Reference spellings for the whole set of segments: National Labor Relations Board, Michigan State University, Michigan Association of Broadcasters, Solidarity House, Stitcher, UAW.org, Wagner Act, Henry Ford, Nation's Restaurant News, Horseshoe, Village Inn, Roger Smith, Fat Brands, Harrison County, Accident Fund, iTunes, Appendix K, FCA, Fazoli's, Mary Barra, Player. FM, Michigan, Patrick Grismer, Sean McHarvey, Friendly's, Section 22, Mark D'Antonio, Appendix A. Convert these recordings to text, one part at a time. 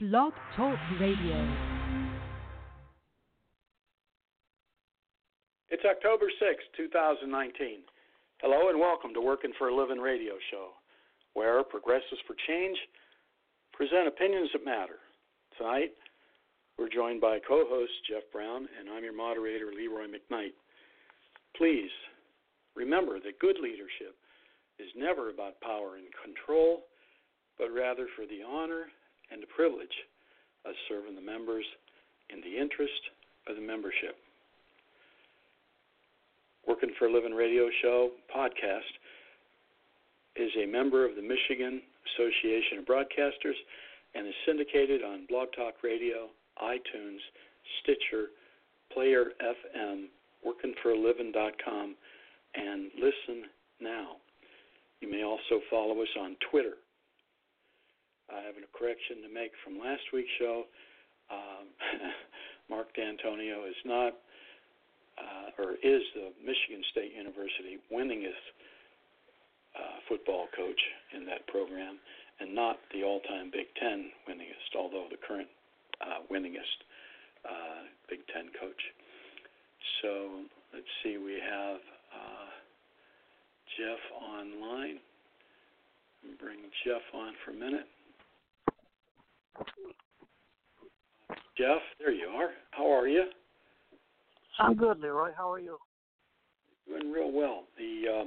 Blog Talk Radio. It's October 6, 2019. Hello and welcome to Working for a Living Radio Show, where Progressives for Change present opinions that matter. Tonight, we're joined by co-host Jeff Brown, and I'm your moderator, Leroy McKnight. Please remember that good leadership is never about power and control, but rather for the honor and the privilege of serving the members in the interest of the membership. Working for a Living Radio Show podcast is a member of the Michigan Association of Broadcasters and is syndicated on Blog Talk Radio, iTunes, Stitcher, Player FM, workingforaliving.com, and Listen Now. You may also follow us on Twitter. I have a correction to make from last week's show. Mark D'Antonio is not, or is the Michigan State University winningest football coach in that program, and not the all-time Big Ten winningest, although the current winningest Big Ten coach. So let's see, we have Jeff online. I'm bringing Jeff on for a minute. Jeff, there you are. How are you? I'm good, Leroy. How are you? Doing real well. I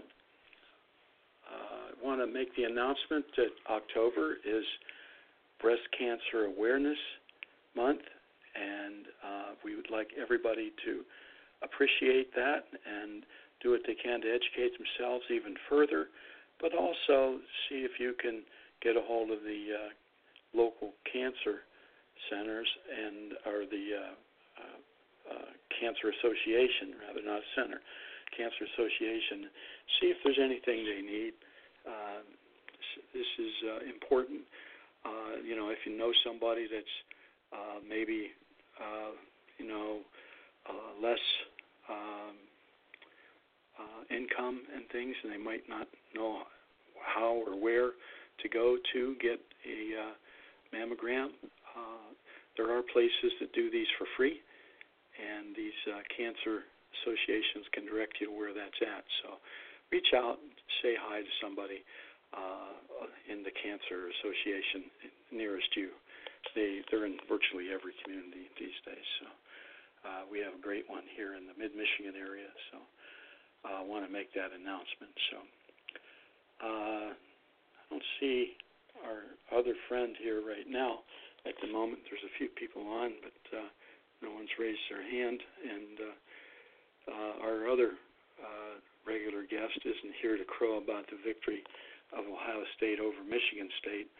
want to make the announcement that October is Breast Cancer Awareness Month, and we would like everybody to appreciate that and do what they can to educate themselves even further, but also see if you can get a hold of the local cancer centers and or the cancer association, rather, not center, cancer association, see if there's anything they need. This is important. You know, if you know somebody that's maybe, you know, less income and things, and they might not know how or where to go to get a mammogram, there are places that do these for free, and these cancer associations can direct you to where that's at. So reach out, say hi to somebody in the cancer association nearest you. They're in virtually every community these days. So we have a great one here in the mid-Michigan area. So I want to make that announcement. So I don't see our other friend here right now. At the moment, there's a few people on, but no one's raised their hand, and our other regular guest isn't here to crow about the victory of Ohio State over Michigan State,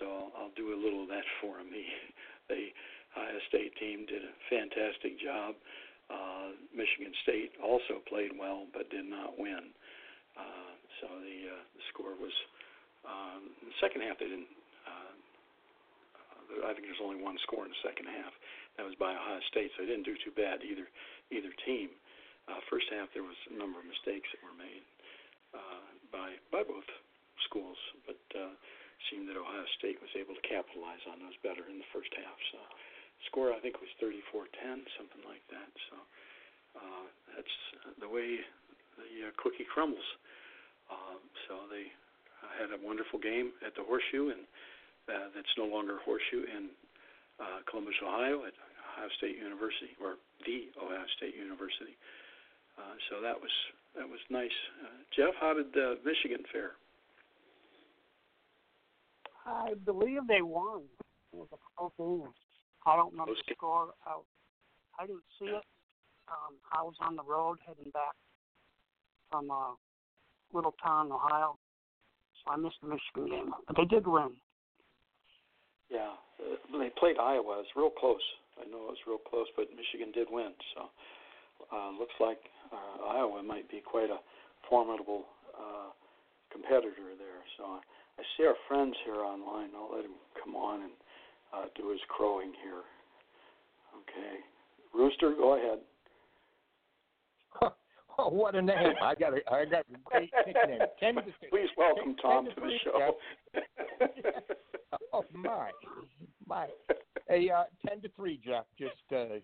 so I'll do a little of that for him. The Ohio State team did a fantastic job. Michigan State also played well but did not win, so the score was in the second half they didn't. I think there's only one score in the second half. That was by Ohio State, so they didn't do too bad either team. First half, there was a number of mistakes that were made by both schools, but it seemed that Ohio State was able to capitalize on those better in the first half. So score, I think, was 34-10, something like that. So that's the way the cookie crumbles. So they had a wonderful game at the Horseshoe, and that's no longer Horseshoe in Columbus, Ohio, at Ohio State University, or the Ohio State University. So that was nice. Jeff, how did Michigan fare? I believe they won. It was a close game. I don't remember the score. I didn't see it. I was on the road heading back from Little Town, Ohio, so I missed the Michigan game. But they did win. Yeah, they played Iowa. It's real close. I know it was real close, but Michigan did win. So looks like Iowa might be quite a formidable competitor there. So I see our friends here online. I'll let him come on and do his crowing here. Okay. Rooster, go ahead. Oh, what a name. I got a great nickname. Please welcome Tom to the show. Oh, my. Hey, 10-3, Jeff, just to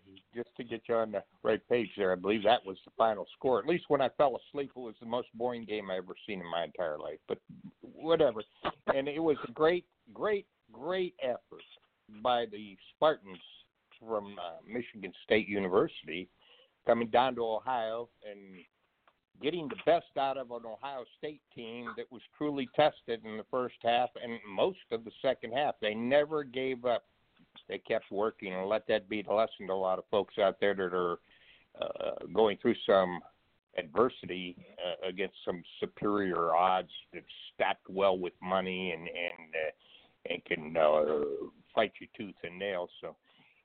get you on the right page there. I believe that was the final score. At least when I fell asleep, it was the most boring game I ever seen in my entire life. But whatever. And it was a great, great, great effort by the Spartans from Michigan State University coming down to Ohio and getting the best out of an Ohio State team that was truly tested in the first half and most of the second half. They never gave up. They kept working, and let that be the lesson to a lot of folks out there that are going through some adversity against some superior odds that's stacked well with money and can fight you tooth and nail. So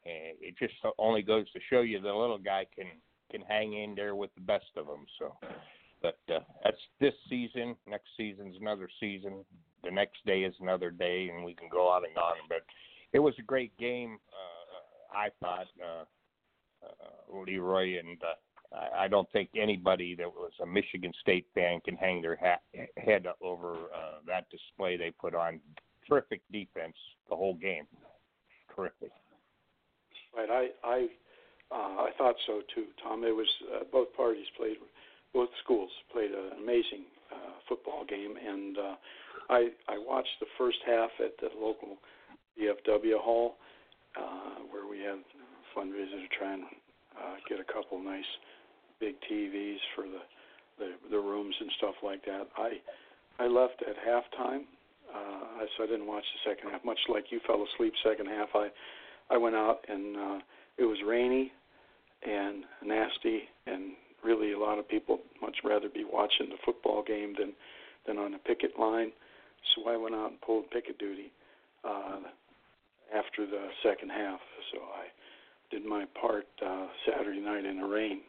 it just only goes to show you the little guy can hang in there with the best of them. So, but that's this season. Next season's another season. The next day is another day, and we can go on and on. But it was a great game, I thought, Leroy, and I don't think anybody that was a Michigan State fan can hang their head over that display they put on. Terrific defense the whole game. Terrific. Right, I thought so too, Tom. It was both schools played an amazing football game, and I watched the first half at the local BFW hall where we had a fundraiser to try and get a couple nice big TVs for the rooms and stuff like that. I left at halftime, so I didn't watch the second half. Much like you fell asleep second half, I went out, and it was rainy and nasty, and really a lot of people much rather be watching the football game than on the picket line. So I went out and pulled picket duty after the second half. So I did my part Saturday night in the rain,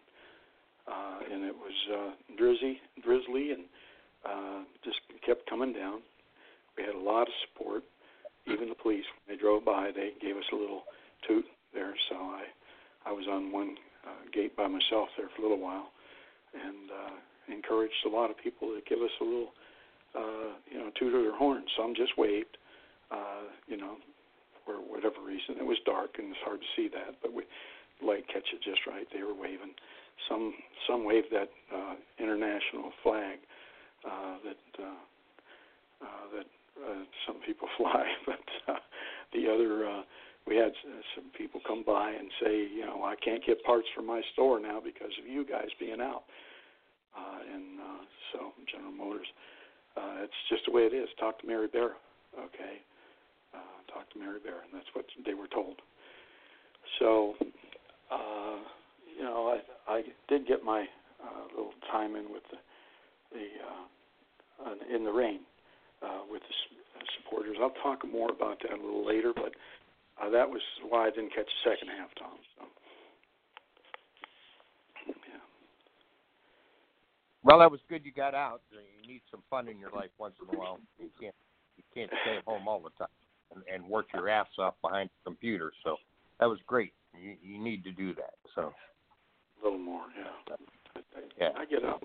and it was drizzly, and just kept coming down. We had a lot of support. Even the police, when they drove by, they gave us a little toot there. So I was on one gate by myself there for a little while, and encouraged a lot of people to give us a little, toot of their horn. Some just waved, for whatever reason. It was dark and it's hard to see that, but we light catch it just right. They were waving. Some waved that international flag that some people fly, but the other, we had some people come by and say, I can't get parts for my store now because of you guys being out. So General Motors, it's just the way it is. Talk to Mary Barra, okay? Talk to Mary Barra, and that's what they were told. So, I did get my little time in with the in the rain. With the supporters. I'll talk more about that a little later, but that was why I didn't catch the second half, Tom. So. Yeah. Well, that was good you got out. You need some fun in your life once in a while. You can't stay at home all the time and work your ass off behind the computer. So that was great. You need to do that. So a little more, yeah. I get out.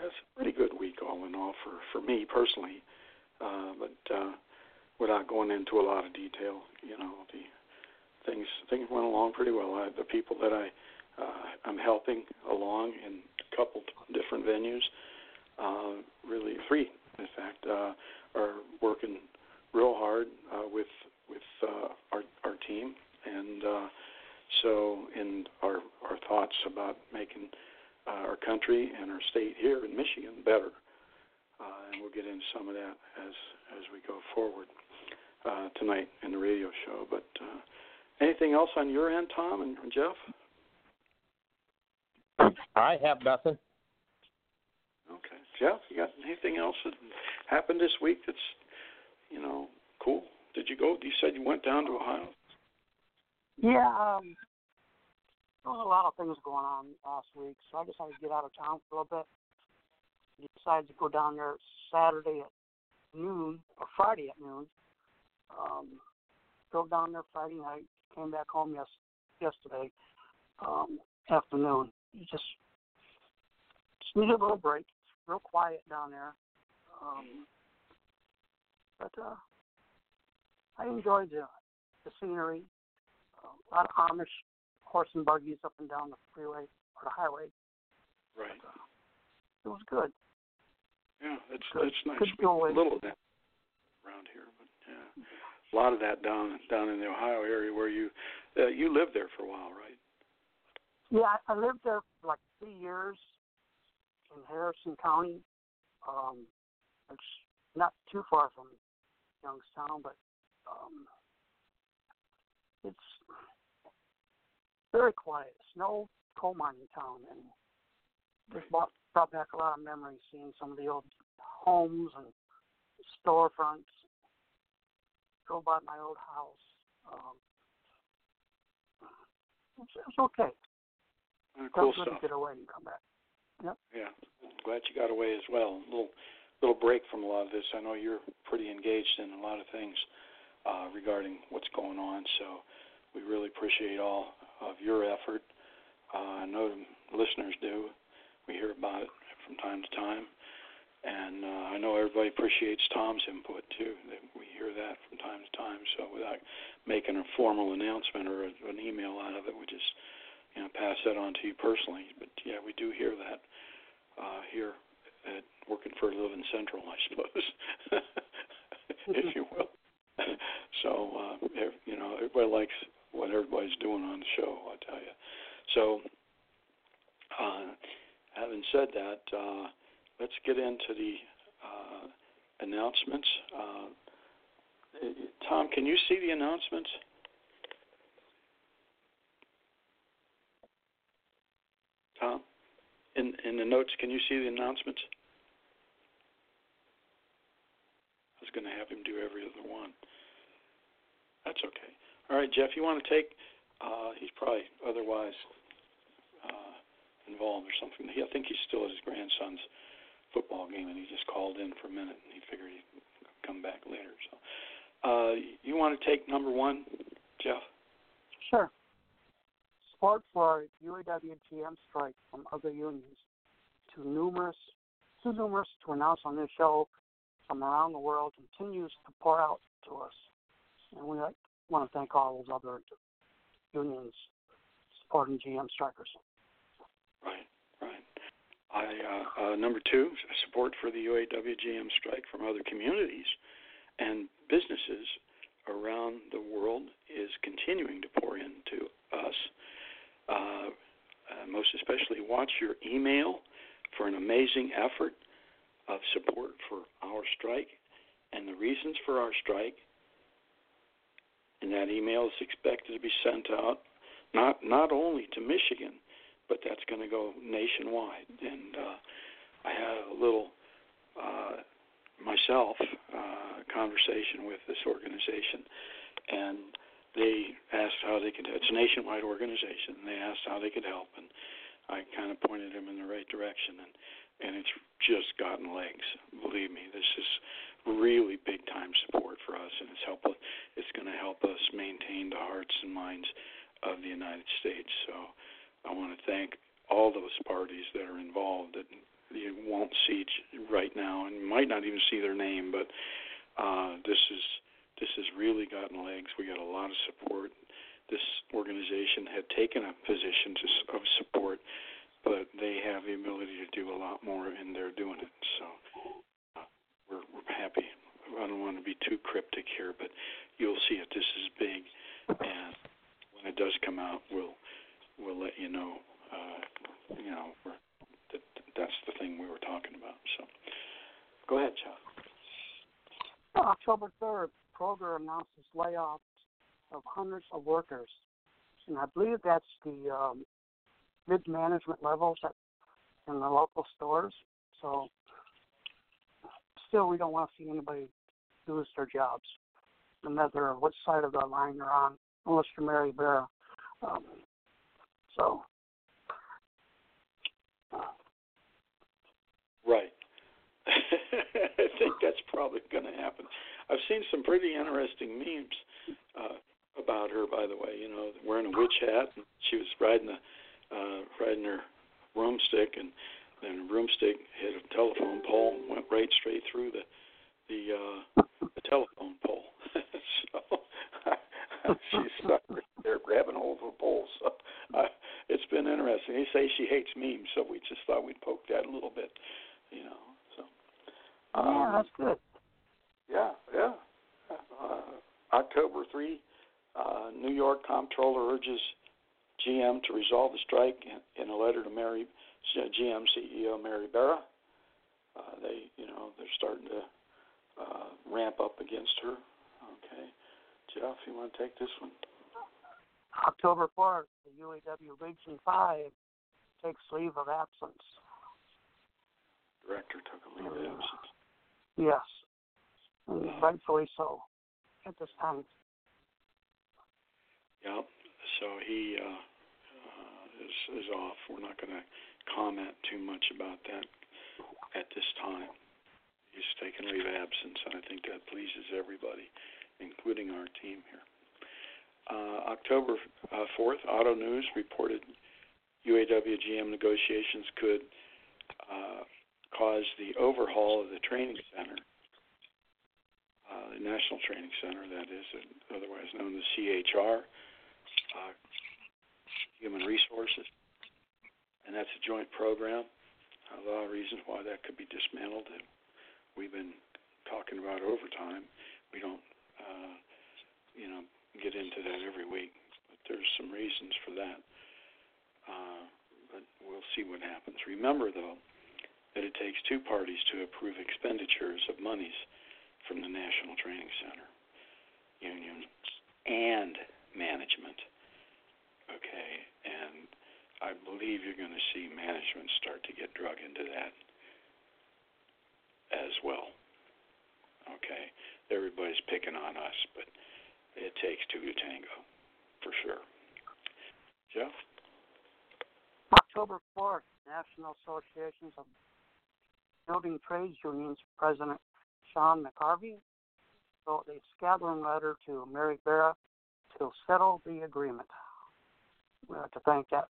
That's a pretty good week all in all for me personally, but without going into a lot of detail, the things went along pretty well. The people that I'm helping along in a couple different venues, really three in fact, are working real hard with our team, and so in our thoughts about making our country and our state here in Michigan better, and we'll get into some of that as we go forward tonight in the radio show. But anything else on your end, Tom and Jeff? I have nothing. Okay, Jeff, you got anything else that happened this week that's did you go? You said you went down to Ohio? Yeah, there was a lot of things going on last week, so I decided to get out of town for a little bit. I decided to go down there Saturday at noon, or Friday at noon. Drove down there Friday night, came back home yesterday afternoon. Just needed a little break. Real quiet down there. But I enjoyed the scenery. A lot of Amish horse and buggies up and down the freeway or the highway. Right. But it was good. Yeah, it's nice. Good a little of that around here, but yeah, a lot of that down in the Ohio area where you lived there for a while, right? Yeah, I lived there for like 3 years in Harrison County. It's not too far from Youngstown, but it's very quiet. It's no coal mining town, and just brought back a lot of memories seeing some of the old homes and storefronts. Drove by my old house. It's okay. Cool stuff. Good to get away and come back. Yep. Yeah, glad you got away as well. A little break from a lot of this. I know you're pretty engaged in a lot of things regarding what's going on, so we really appreciate all of your effort. I know the listeners do. We hear about it from time to time. And I know everybody appreciates Tom's input, too. We hear that from time to time. So without making a formal announcement or an email out of it, we just pass that on to you personally. But, yeah, we do hear that here at Working for a Living Central, I suppose, if you will. So, everybody likes what everybody's doing on the show, I tell you. So, having said that, let's get into the announcements. Tom, can you see the announcements? Tom, in the notes, can you see the announcements? I was going to have him do every other one. That's okay. All right, Jeff, you want to take? He's probably otherwise involved or something. I think he's still at his grandson's football game, and he just called in for a minute, and he figured he'd come back later. So, you want to take number one, Jeff? Sure. Support for UAW-GM strike from other unions. Too numerous to announce on this show from around the world continues to pour out to us. And we want to thank all those other unions supporting GM strikers. Right. Number two, support for the UAW-GM strike from other communities and businesses around the world is continuing to pour into us. Most especially, watch your email for an amazing effort of support for our strike and the reasons for our strike. And that email is expected to be sent out not only to Michigan, but that's going to go nationwide. And I had a little conversation with this organization, and they asked how they could. It's a nationwide organization. And they asked how they could help, and I kind of pointed them in the right direction. And it's just gotten legs. Believe me, this is really big time support for us, and it's going to help us maintain the hearts and minds of the United States. So I want to thank all those parties that are involved that you won't see right now, and you might not even see their name, but this has really gotten legs. We got a lot of support. This organization had taken a position of support, but they have the ability to do a lot more, and they're doing it. So we're happy. I don't want to be too cryptic here, but you'll see it. This is big, and when it does come out, we'll let you know. That's the thing we were talking about. So go ahead, Chuck. October 3rd, Kroger announces layoffs of hundreds of workers, and I believe that's the mid-management levels in the local stores. So still, we don't want to see anybody lose their jobs. no matter what side of the line you're on, unless you're Mary Barra. Right. I think that's probably going to happen. I've seen some pretty interesting memes about her, by the way. You know, wearing a witch hat, and she was riding her broomstick, and then the broomstick hit a telephone pole and went right straight through the telephone pole. So she's stuck right there grabbing hold of a pole. So it's been interesting. They say she hates memes, so we just thought we'd poke that a little bit, you know. So yeah, that's good. Yeah. October 3, New York comptroller urges GM to resolve the strike in a letter to GM CEO Mary Barra. They're starting to ramp up against her. Okay. Jeff, you want to take this one? October 4th, the UAW Region 5 takes leave of absence. Director took a leave of absence. Yes. Rightfully so at this time. Yeah. So he is off. We're not going to comment too much about that at this time. He's taken leave of absence, and I think that pleases everybody, including our team here. October 4th, Auto News reported UAW-GM negotiations could cause the overhaul of the training center, the National Training Center, that is, otherwise known as CHR, Human Resources, and that's a joint program. A lot of reasons why that could be dismantled. And we've been talking about overtime. We don't, get into that every week, but there's some reasons for that. But we'll see what happens. Remember, though, that it takes two parties to approve expenditures of monies from the National Training Center, union, and management. Okay, and I believe you're going to see management start to get drug into that as well. Okay, everybody's picking on us, but it takes two to tango, for sure. Jeff? October 4th, National Associations of Building Trades Unions President Sean McHarvey wrote a scattering letter to Mary Barra to settle the agreement. We have to thank that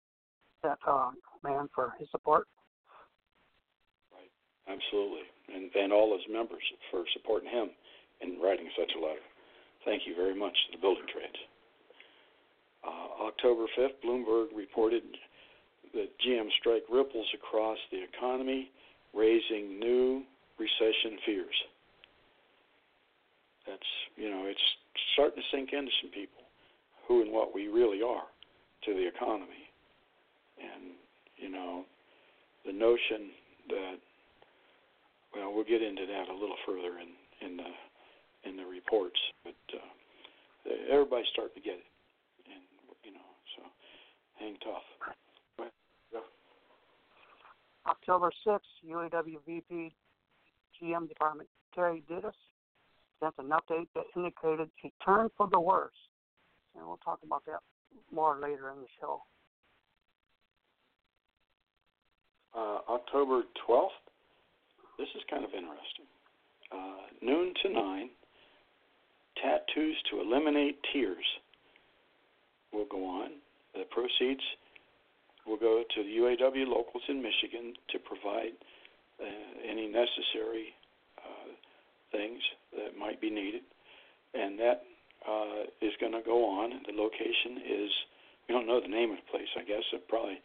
man for his support. Right, absolutely, and all his members for supporting him in writing such a letter. Thank you very much to the building trades. October 5th, Bloomberg reported that GM strike ripples across the economy, raising new recession fears. That's, it's starting to sink into some people who and what we really are to the economy. And, the notion that, we'll get into that a little further in the reports, but everybody's starting to get it. And, so hang tough. Go ahead. Go. October 6th, UAW VP GM Department Terry Dittes sent an update that indicated a turn for the worse. And we'll talk about that more later in the show. October 12th, this is kind of interesting. Noon to 9, tattoos to eliminate tears will go on. The proceeds will go to the UAW locals in Michigan to provide any necessary things that might be needed, and that is going to go on. The location is, we don't know the name of the place, I guess. It probably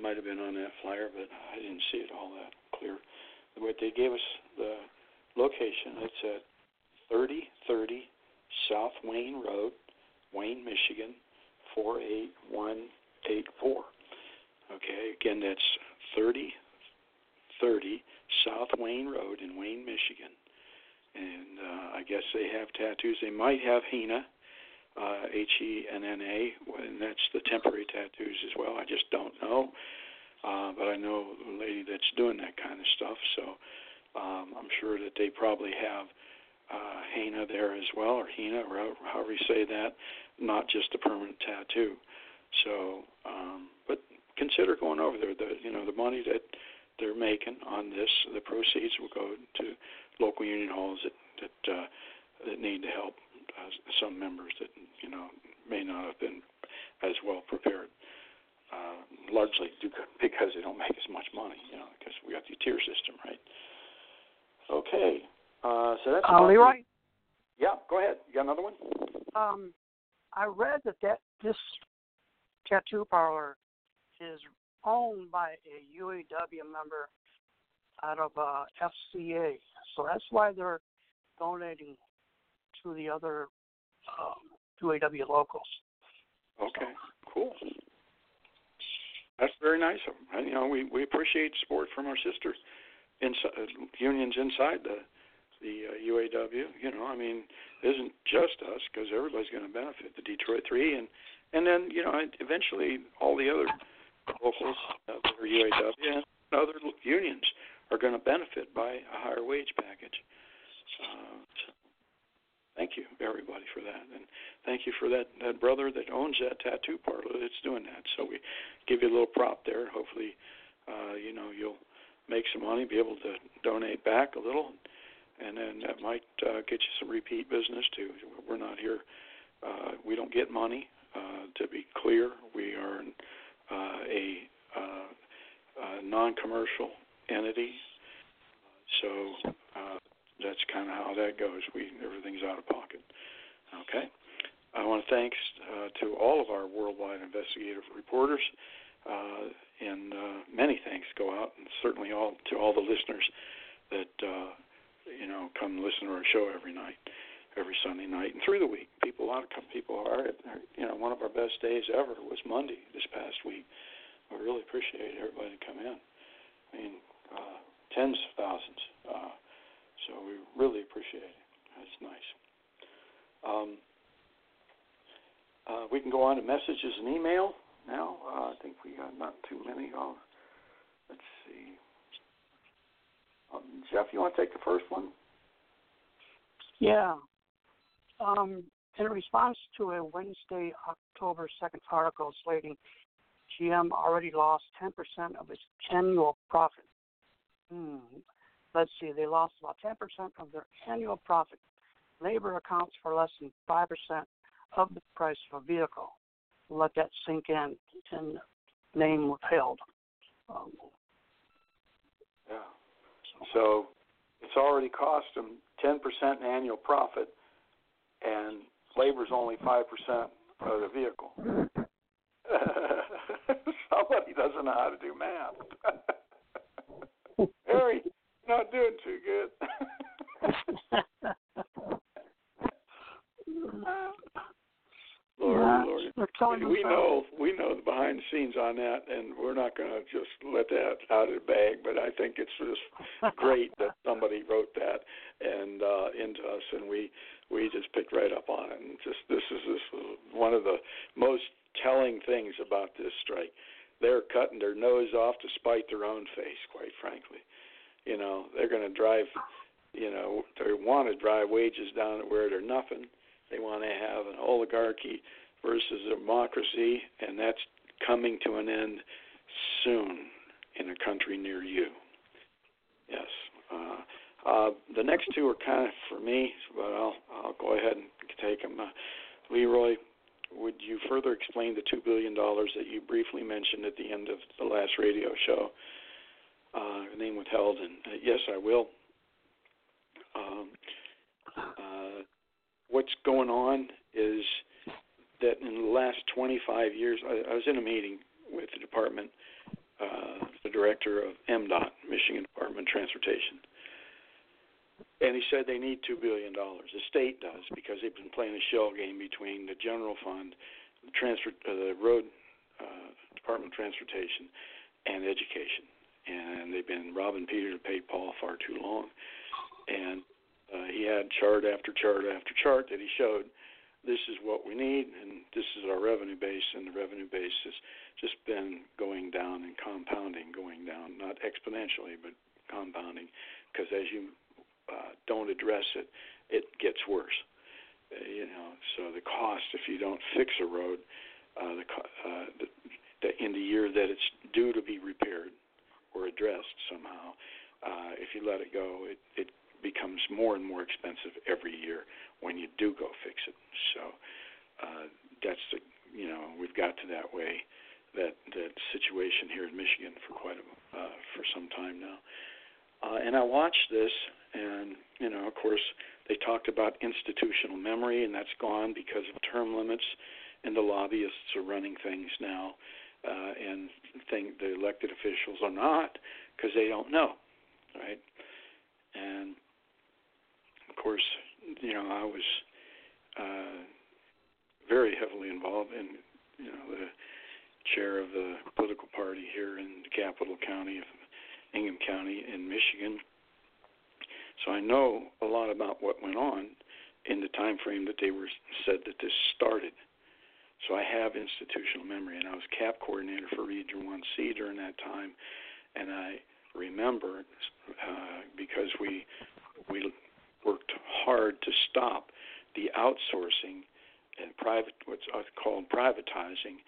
might have been on that flyer, but I didn't see it all that clear. But they gave us the location. It's at 3030 South Wayne Road, Wayne, Michigan, 48184. Okay, again, that's 3030 South Wayne Road in Wayne, Michigan. And I guess they have tattoos. They might have henna, Henna, and that's the temporary tattoos as well. I just don't know. But I know a lady that's doing that kind of stuff, so I'm sure that they probably have Hena there as well, or Hena, or however you say that, not just a permanent tattoo. So, but consider going over there. The money that they're making on this, the proceeds will go to local union halls that need to help some members that may not have been as well prepared. Largely because they don't make as much money, because we got the tier system, right? Okay, so that's Leroy. Yeah, go ahead. You got another one? I read that this tattoo parlor is owned by a UAW member out of FCA, so that's why they're donating to the other UAW locals. Okay, so, cool. That's very nice of them. We appreciate support from our sister unions inside the UAW. It isn't just us, because everybody's going to benefit, the Detroit 3, and then, eventually all the other locals that are UAW and other unions are going to benefit by a higher wage package. So thank you, everybody, for that. And thank you for that brother that owns that tattoo parlor that's doing that. So we give you a little prop there. Hopefully, you'll make some money, be able to donate back a little, and then that might get you some repeat business, too. We're not here. We don't get money, to be clear. We are a non-commercial entity, so... that's kind of how that goes. Everything's out of pocket. Okay. I want to thanks to all of our worldwide investigative reporters, and many thanks go out, and certainly to all the listeners that come listen to our show every night, every Sunday night, and through the week. One of our best days ever was Monday this past week. I really appreciate everybody to come in. Tens of thousands. So we really appreciate it. That's nice. We can go on to messages and email now. I think we got not too many. Let's see. Jeff, you want to take the first one? Yeah. In response to a Wednesday, October 2nd article slating GM already lost 10% of its annual profit. Let's see, they lost about 10% of their annual profit. Labor accounts for less than 5% of the price of a vehicle. Let that sink in, and name withheld. Yeah. So it's already cost them 10% in annual profit, and labor's only 5% of the vehicle. Somebody doesn't know how to do math. Very. Not doing too good. Lord. We know the behind the scenes on that, and we're not going to just let that out of the bag, but I think it's just great that somebody wrote that and into us, and we just picked right up on it. And this is one of the most telling things about this strike. They're cutting their nose off to spite their own face, quite frankly. They're going to drive, they want to drive wages down to where they're nothing. They want to have an oligarchy versus democracy, and that's coming to an end soon in a country near you. Yes. The next two are kind of for me, but I'll go ahead and take them. Leroy, would you further explain the $2 billion that you briefly mentioned at the end of the last radio show? Name withheld, and yes, I will. What's going on is that in the last 25 years, I was in a meeting with the department, the director of MDOT, Michigan Department of Transportation, and he said they need $2 billion. The state does, because they've been playing a shell game between the general fund, the road Department of Transportation, and education. And they've been robbing Peter to pay Paul far too long. And he had chart after chart after chart that he showed. This is what we need, and this is our revenue base, and the revenue base has just been going down and compounding, going down, not exponentially, but compounding, because as you don't address it, it gets worse. You know, so the cost if you don't fix a road, in the year that it's due to be repaired or addressed somehow, if you let it go, it becomes more and more expensive every year when you do go fix it. So that's the, you know, we've got to that way, that situation here in Michigan for for some time now. And I watched this, and, you know, of course, they talked about institutional memory, and that's gone because of term limits, and the lobbyists are running things now, and the elected officials are not because they don't know, right? And, of course, you know, I was very heavily involved in, you know, the chair of the political party here in the capital county of Ingham County in Michigan. So I know a lot about what went on in the time frame that they were said that this started. So I have institutional memory, and I was CAP coordinator for Region 1C during that time, and I remember because we worked hard to stop the outsourcing and what's called privatizing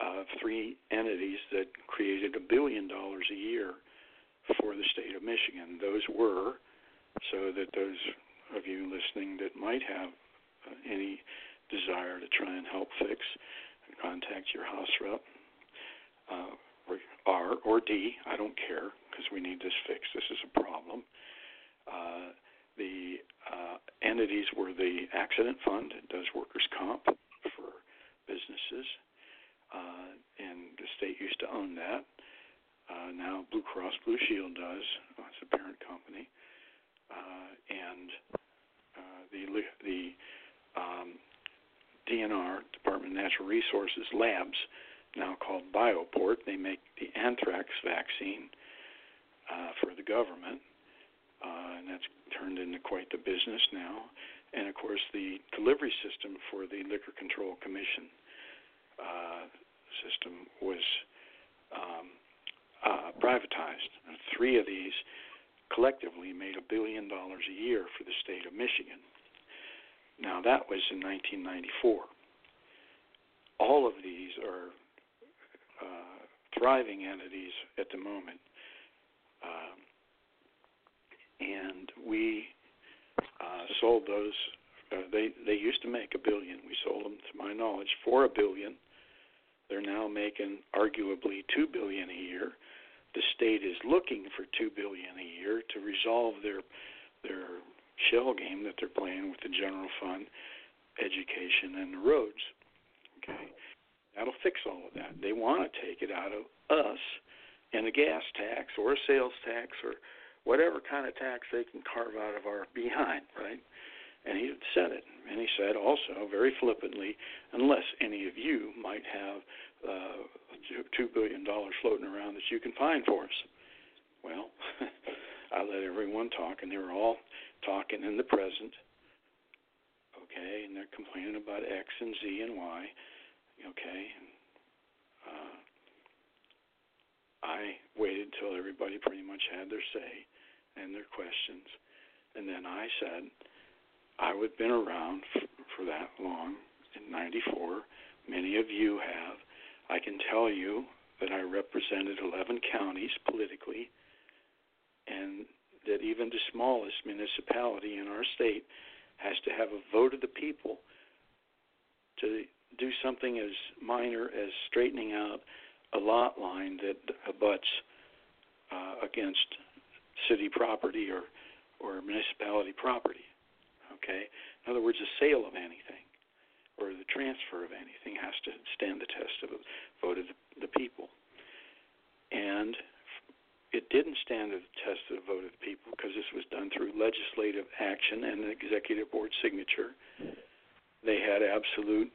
of three entities that created $1 billion a year for the state of Michigan. Those were, so that those of you listening that might have any desire to try and help fix, contact your house rep, R or D, I don't care, because we need this fixed. This is a problem. The entities were the Accident Fund. It does workers' comp for businesses, and the state used to own that. Now Blue Cross Blue Shield does. It's a parent company. And the DNR, Department of Natural Resources Labs, now called Bioport, they make the anthrax vaccine for the government, and that's turned into quite the business now. And, of course, the delivery system for the Liquor Control Commission system was privatized. And three of these collectively made $1 billion a year for the state of Michigan. Now, that was in 1994. All of these are thriving entities at the moment. And we sold those. They used to make $1 billion. We sold them, to my knowledge, for $1 billion. They're now making arguably $2 billion a year. The state is looking for $2 billion a year to resolve their shell game that they're playing with the general fund, education, and the roads. Okay, that'll fix all of that. They want to take it out of us and a gas tax or a sales tax or whatever kind of tax they can carve out of our behind, right? And he said it, and he said also very flippantly, unless any of you might have $2 billion floating around that you can find for us. Well, I let everyone talk, and they were all talking in the present, okay, and they're complaining about X and Z and Y, okay. I waited until everybody pretty much had their say and their questions, and then I said, I would have been around for that long in 94. Many of you have. I can tell you that I represented 11 counties politically, and that even the smallest municipality in our state has to have a vote of the people to do something as minor as straightening out a lot line that abuts against city property or municipality property. Okay? In other words, the sale of anything or the transfer of anything has to stand the test of a vote of the people. And it didn't stand the test of the vote of the people because this was done through legislative action and an executive board signature. They had absolute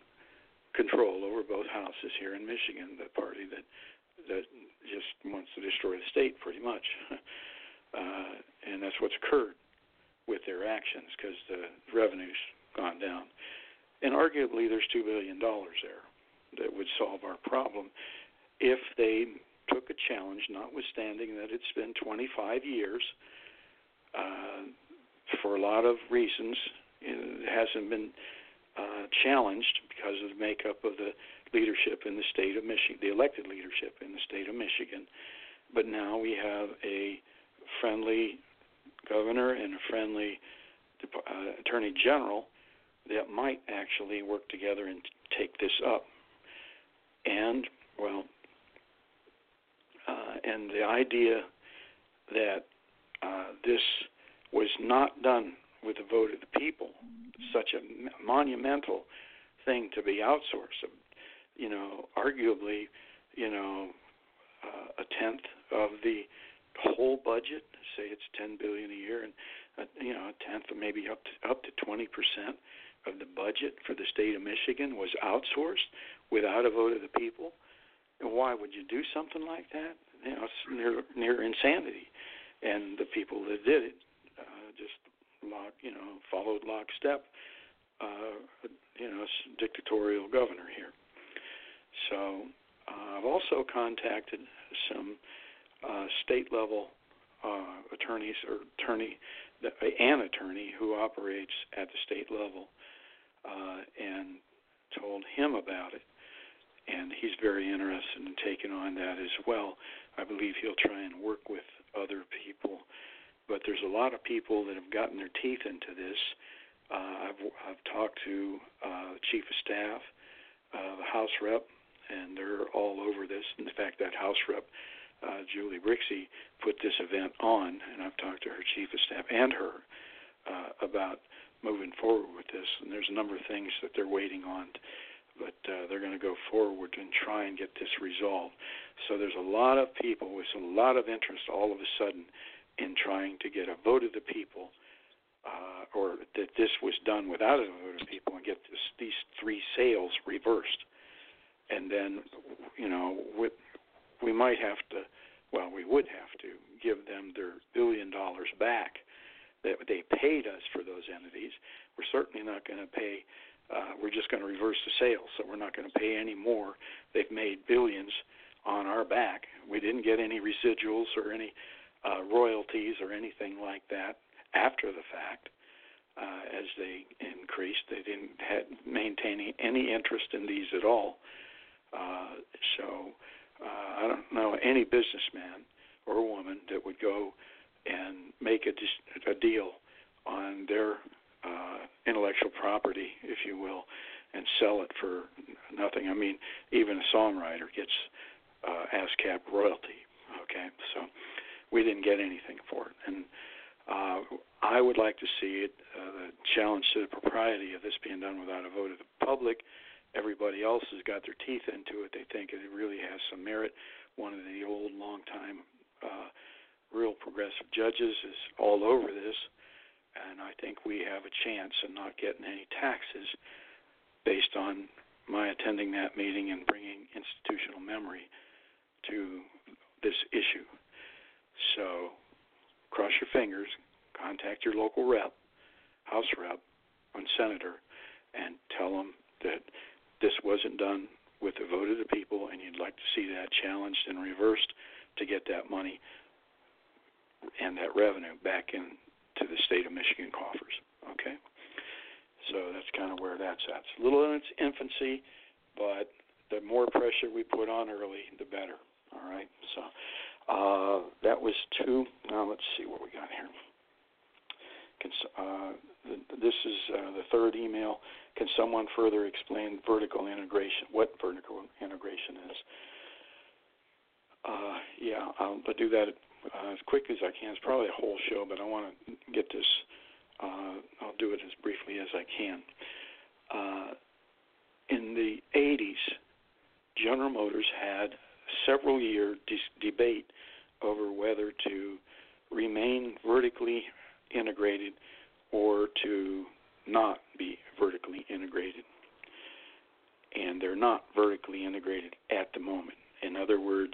control over both houses here in Michigan, the party that just wants to destroy the state pretty much. And that's what's occurred with their actions because the revenue's gone down. And arguably there's $2 billion there that would solve our problem if they took a challenge, notwithstanding that it's been 25 years for a lot of reasons, it hasn't been challenged because of the makeup of the leadership in the state of Michigan, the elected leadership in the state of Michigan. But now we have a friendly governor and a friendly attorney general that might actually work together and take this up. And, well, and the idea that this was not done with the vote of the people, such a monumental thing to be outsourced, you know, arguably, you know, a tenth of the whole budget, say it's $10 billion a year, and, you know, a tenth or maybe up to 20% of the budget for the state of Michigan was outsourced without a vote of the people. And why would you do something like that? You know, it's near insanity. And the people that did it just, you know, followed lockstep, you know, dictatorial governor here. So I've also contacted some state-level attorneys an attorney who operates at the state level and told him about it. And he's very interested in taking on that as well. I believe he'll try and work with other people. But there's a lot of people that have gotten their teeth into this. I've talked to the chief of staff, the House Rep, and they're all over this. In fact, that House Rep, Julie Brixey, put this event on, and I've talked to her chief of staff and her about moving forward with this. And there's a number of things that they're waiting on, but they're going to go forward and try and get this resolved. So there's a lot of people with a lot of interest all of a sudden in trying to get a vote of the people, or that this was done without a vote of people, and get these three sales reversed. And then, you know, we might have to, well, we would have to give them their $1 billion back that they paid us for those entities. We're certainly not going to pay, we're just going to reverse the sale, so we're not going to pay any more. They've made billions on our back. We didn't get any residuals or any royalties or anything like that after the fact. As they increased, they didn't maintain any interest in these at all. I don't know any businessman or woman that would go and make a deal on their intellectual property, if you will, and sell it for nothing. I mean, even a songwriter gets ASCAP royalty, okay? So we didn't get anything for it. And I would like to see it challenge to the propriety of this being done without a vote of the public. Everybody else has got their teeth into it. They think it really has some merit. One of the old, long-time, real progressive judges is all over this, and I think we have a chance of not getting any taxes based on my attending that meeting and bringing institutional memory to this issue. So cross your fingers, contact your local rep, House Rep, and Senator, and tell them that this wasn't done with the vote of the people, and you'd like to see that challenged and reversed to get that money and that revenue back into the state of Michigan coffers, okay? So that's kind of where that's at. It's a little in its infancy, but the more pressure we put on early, the better, all right? So that was two. Now let's see what we got here. This is the third email. Can someone further explain vertical integration, what vertical integration is? Yeah, I'll do that as quick as I can. It's probably a whole show, but I want to get this. I'll do it as briefly as I can. In the 80s, General Motors had several-year debate over whether to remain vertically integrated or to not be vertically integrated, and they're not vertically integrated at the moment. In other words,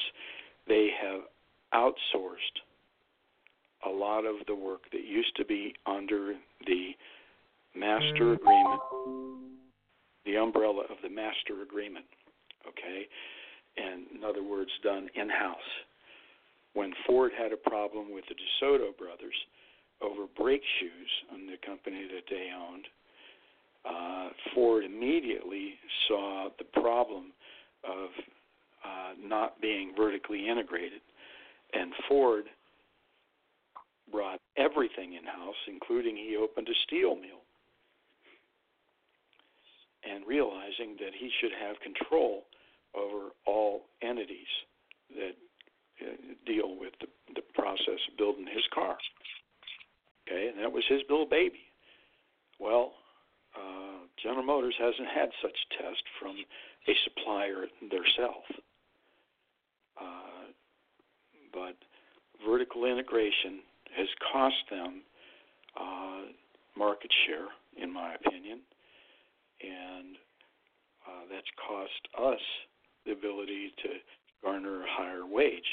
they have outsourced a lot of the work that used to be under the master agreement, the umbrella of the master agreement, okay? And in other words, done in-house. When Ford had a problem with the DeSoto brothers, over brake shoes on the company that they owned, Ford immediately saw the problem of not being vertically integrated, and Ford brought everything in-house, including he opened a steel mill, and realizing that he should have control over all entities that deal with the process of building his car. Okay, and that was his little baby. Well, General Motors hasn't had such a test from a supplier themselves. But vertical integration has cost them market share, in my opinion, and that's cost us the ability to garner a higher wage.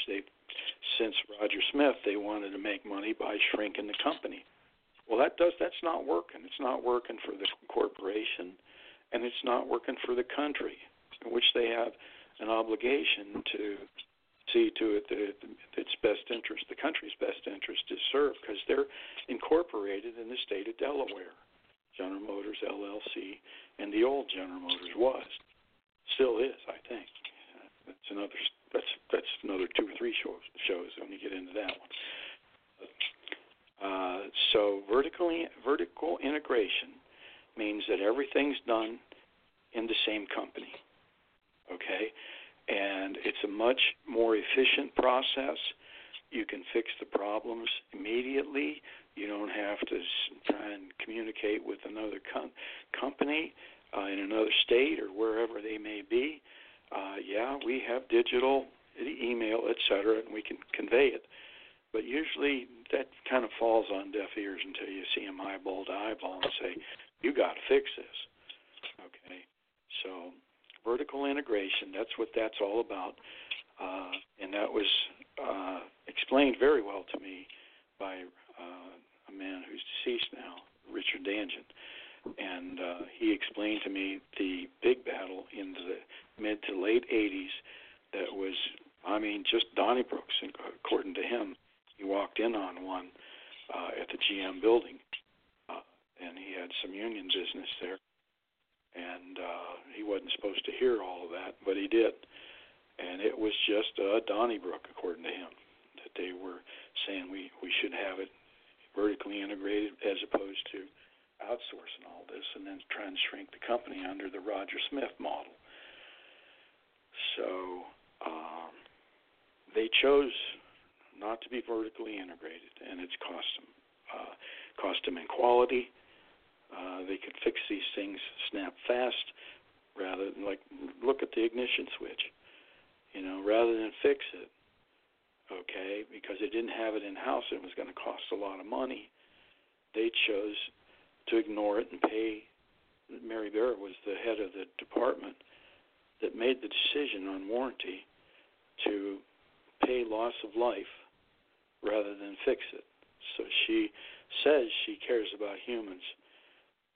Since Roger Smith, they wanted to make money by shrinking the company. Well, that's not working. It's not working for the corporation, and it's not working for the country, in which they have an obligation to see to it that its best interest, the country's best interest, is served, because they're incorporated in the state of Delaware, General Motors, LLC, and the old General Motors was. Still is, I think. That's another 2 or 3 shows when you get into that one. So vertical integration means that everything's done in the same company, okay? And it's a much more efficient process. You can fix the problems immediately. You don't have to try and communicate with another company in another state or wherever they may be. We have digital, email, et cetera, and we can convey it. But usually that kind of falls on deaf ears until you see them eyeball to eyeball and say, you got to fix this. Okay, so vertical integration, that's what that's all about. And that was explained very well to me by a man who's deceased now, Richard Dangin. And he explained to me the big battle in the mid to late 80s that was, just Donny Brooks, according to him. He walked in on one at the GM building, and he had some union business there. And he wasn't supposed to hear all of that, but he did. And it was just Donny Brooks, according to him, that they were saying we should have it vertically integrated as opposed to outsourcing all this and then trying to shrink the company under the Roger Smith model. So they chose not to be vertically integrated, and it's cost them in quality. They could fix these things snap fast, rather than look at the ignition switch, rather than fix it, okay, because they didn't have it in-house and it was going to cost a lot of money. They chose to ignore it and pay. Mary Barra was the head of the department that made the decision on warranty to pay loss of life rather than fix it. So she says she cares about humans,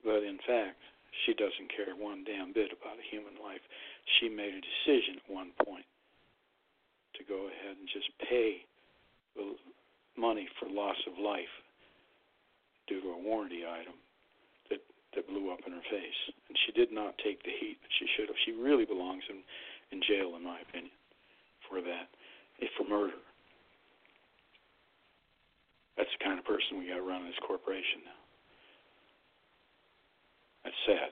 but in fact, she doesn't care one damn bit about a human life. She made a decision at one point to go ahead and just pay the money for loss of life due to a warranty item that blew up in her face. And she did not take the heat, but she should have. She really belongs in jail, in my opinion, for that. For murder. That's the kind of person we got running this corporation now. That's sad.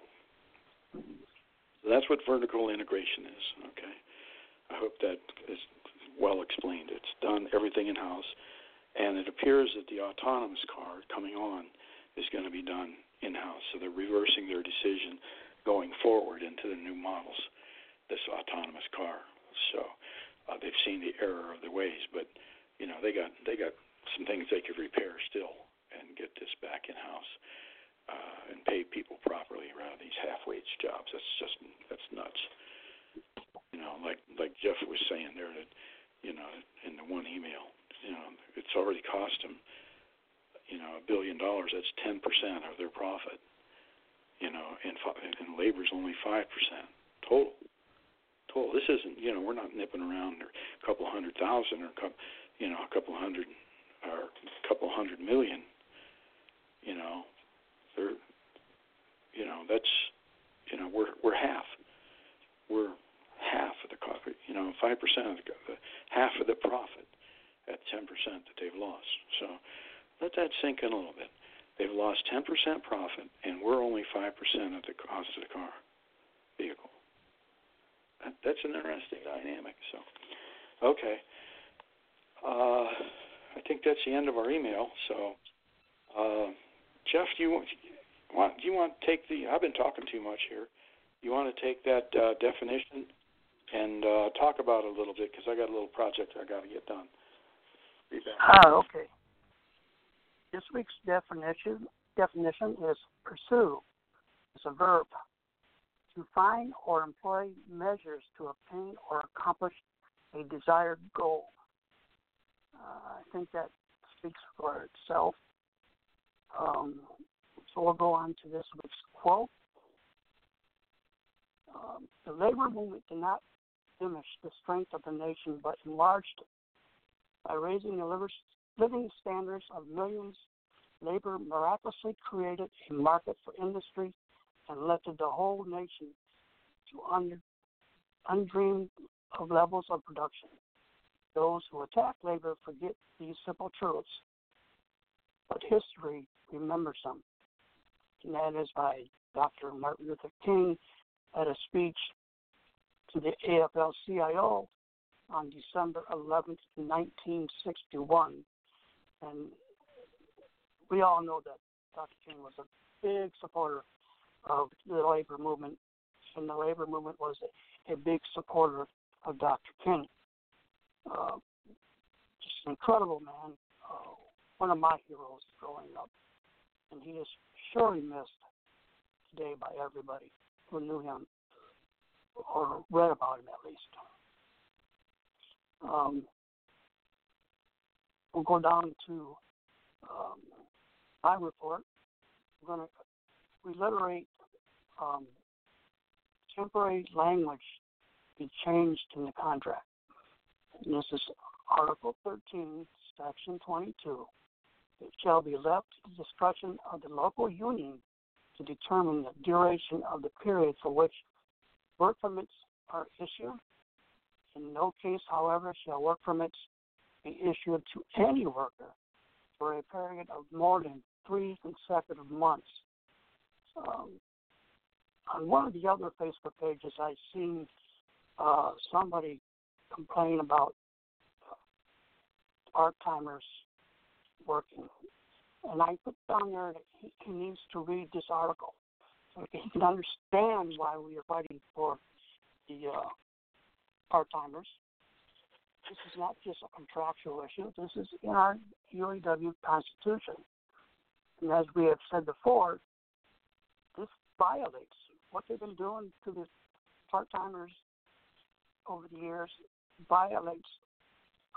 So that's what vertical integration is, okay? I hope that is well explained. It's done everything in-house, and it appears that the autonomous car coming on is going to be done in-house, so they're reversing their decision going forward into the new models, this autonomous car. So they've seen the error of their ways, but they got some things they could repair still and get this back in house and pay people properly around these half-wage jobs. That's nuts. Like Jeff was saying there that in the one email, it's already cost them $1 billion. That's 10% of their profit. And labor's only 5% total. This isn't, we're not nipping around a couple $100,000 or a couple $100 or a couple $100 million You know, they're, you know, that's, you know, we're half of the coffee, you know, 5% of the half of the profit at 10% that they've lost. So let that sink in a little bit. They've lost 10% profit, and we're only 5% of the cost of the car, vehicle. That's an interesting dynamic. So, okay. I think that's the end of our email. So, Jeff, do you want to take the? I've been talking too much here. You want to take that definition and talk about it a little bit because I got a little project I got to get done. Oh, okay. This week's definition is pursue. It's a verb. To find or employ measures to obtain or accomplish a desired goal. I think that speaks for itself. So we'll go on to this week's quote. The labor movement did not diminish the strength of the nation, but enlarged it by raising the living standards of millions. Labor miraculously created a market for industry and lifted the whole nation to undreamed of levels of production. Those who attack labor forget these simple truths, but history remembers them. And that is by Dr. Martin Luther King at a speech to the AFL-CIO on December 11th, 1961. And we all know that Dr. King was a big supporter of the labor movement, and the labor movement was a big supporter of Dr. King. Just an incredible man, one of my heroes growing up, and he is surely missed today by everybody who knew him or read about him at least. We'll go down to my report. We're going to reiterate temporary language be changed in the contract. And this is Article 13, Section 22. It shall be left to the discretion of the local union to determine the duration of the period for which work permits are issued. In no case, however, shall work permits be issued to any worker for a period of more than 3 consecutive months. On one of the other Facebook pages, I seen somebody complain about part-timers working. And I put down there that he needs to read this article so he can understand why we are fighting for the part-timers. This is not just a contractual issue. This is in our UAW Constitution. And as we have said before, this violates what they've been doing to the part-timers over the years, violates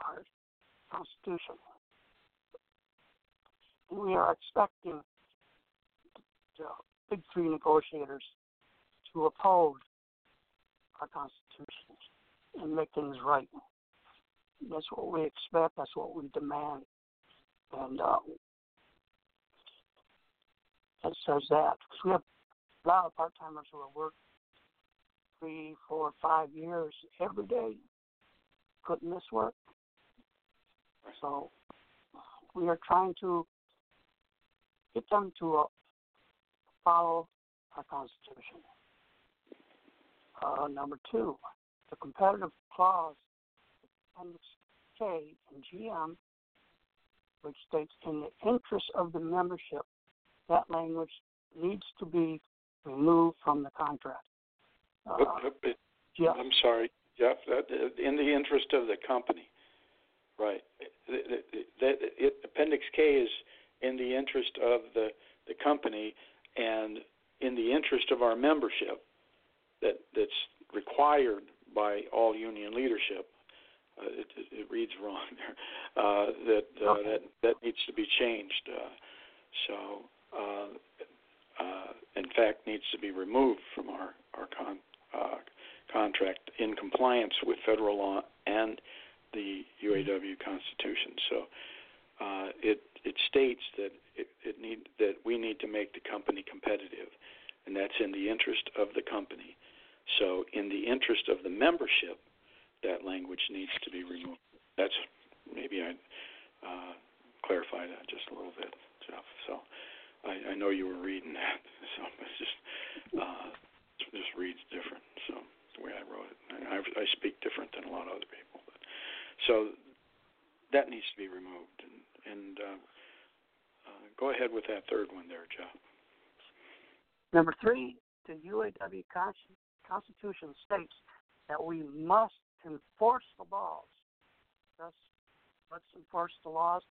our Constitution. And we are expecting the big three negotiators to uphold our Constitution and make things right. That's what we expect. That's what we demand. And that says that. Because we have a lot of part-timers who have worked 3, 4, 5 years every day, couldn't miss work. So we are trying to get them to follow our Constitution. Number 2, the competitive clause, Appendix K and GM, which states in the interest of the membership, that language needs to be removed from the contract. Yeah. I'm sorry. Yep. In the interest of the company. Right. Appendix K is in the interest of the company and in the interest of our membership that's required by all union leadership. It reads wrong there. Okay. That needs to be changed. In fact, needs to be removed from our contract in compliance with federal law and the UAW Constitution. So it states that it, that we need to make the company competitive, and that's in the interest of the company. So in the interest of the membership, that language needs to be removed. That's maybe I clarify that just a little bit, Jeff. So I know you were reading that, so it's just reads different. So the way I wrote it, I speak different than a lot of other people. But, so that needs to be removed. And go ahead with that third one there, Jeff. Number 3, the UAW Constitution states that we must enforce the laws. Thus, let's enforce the laws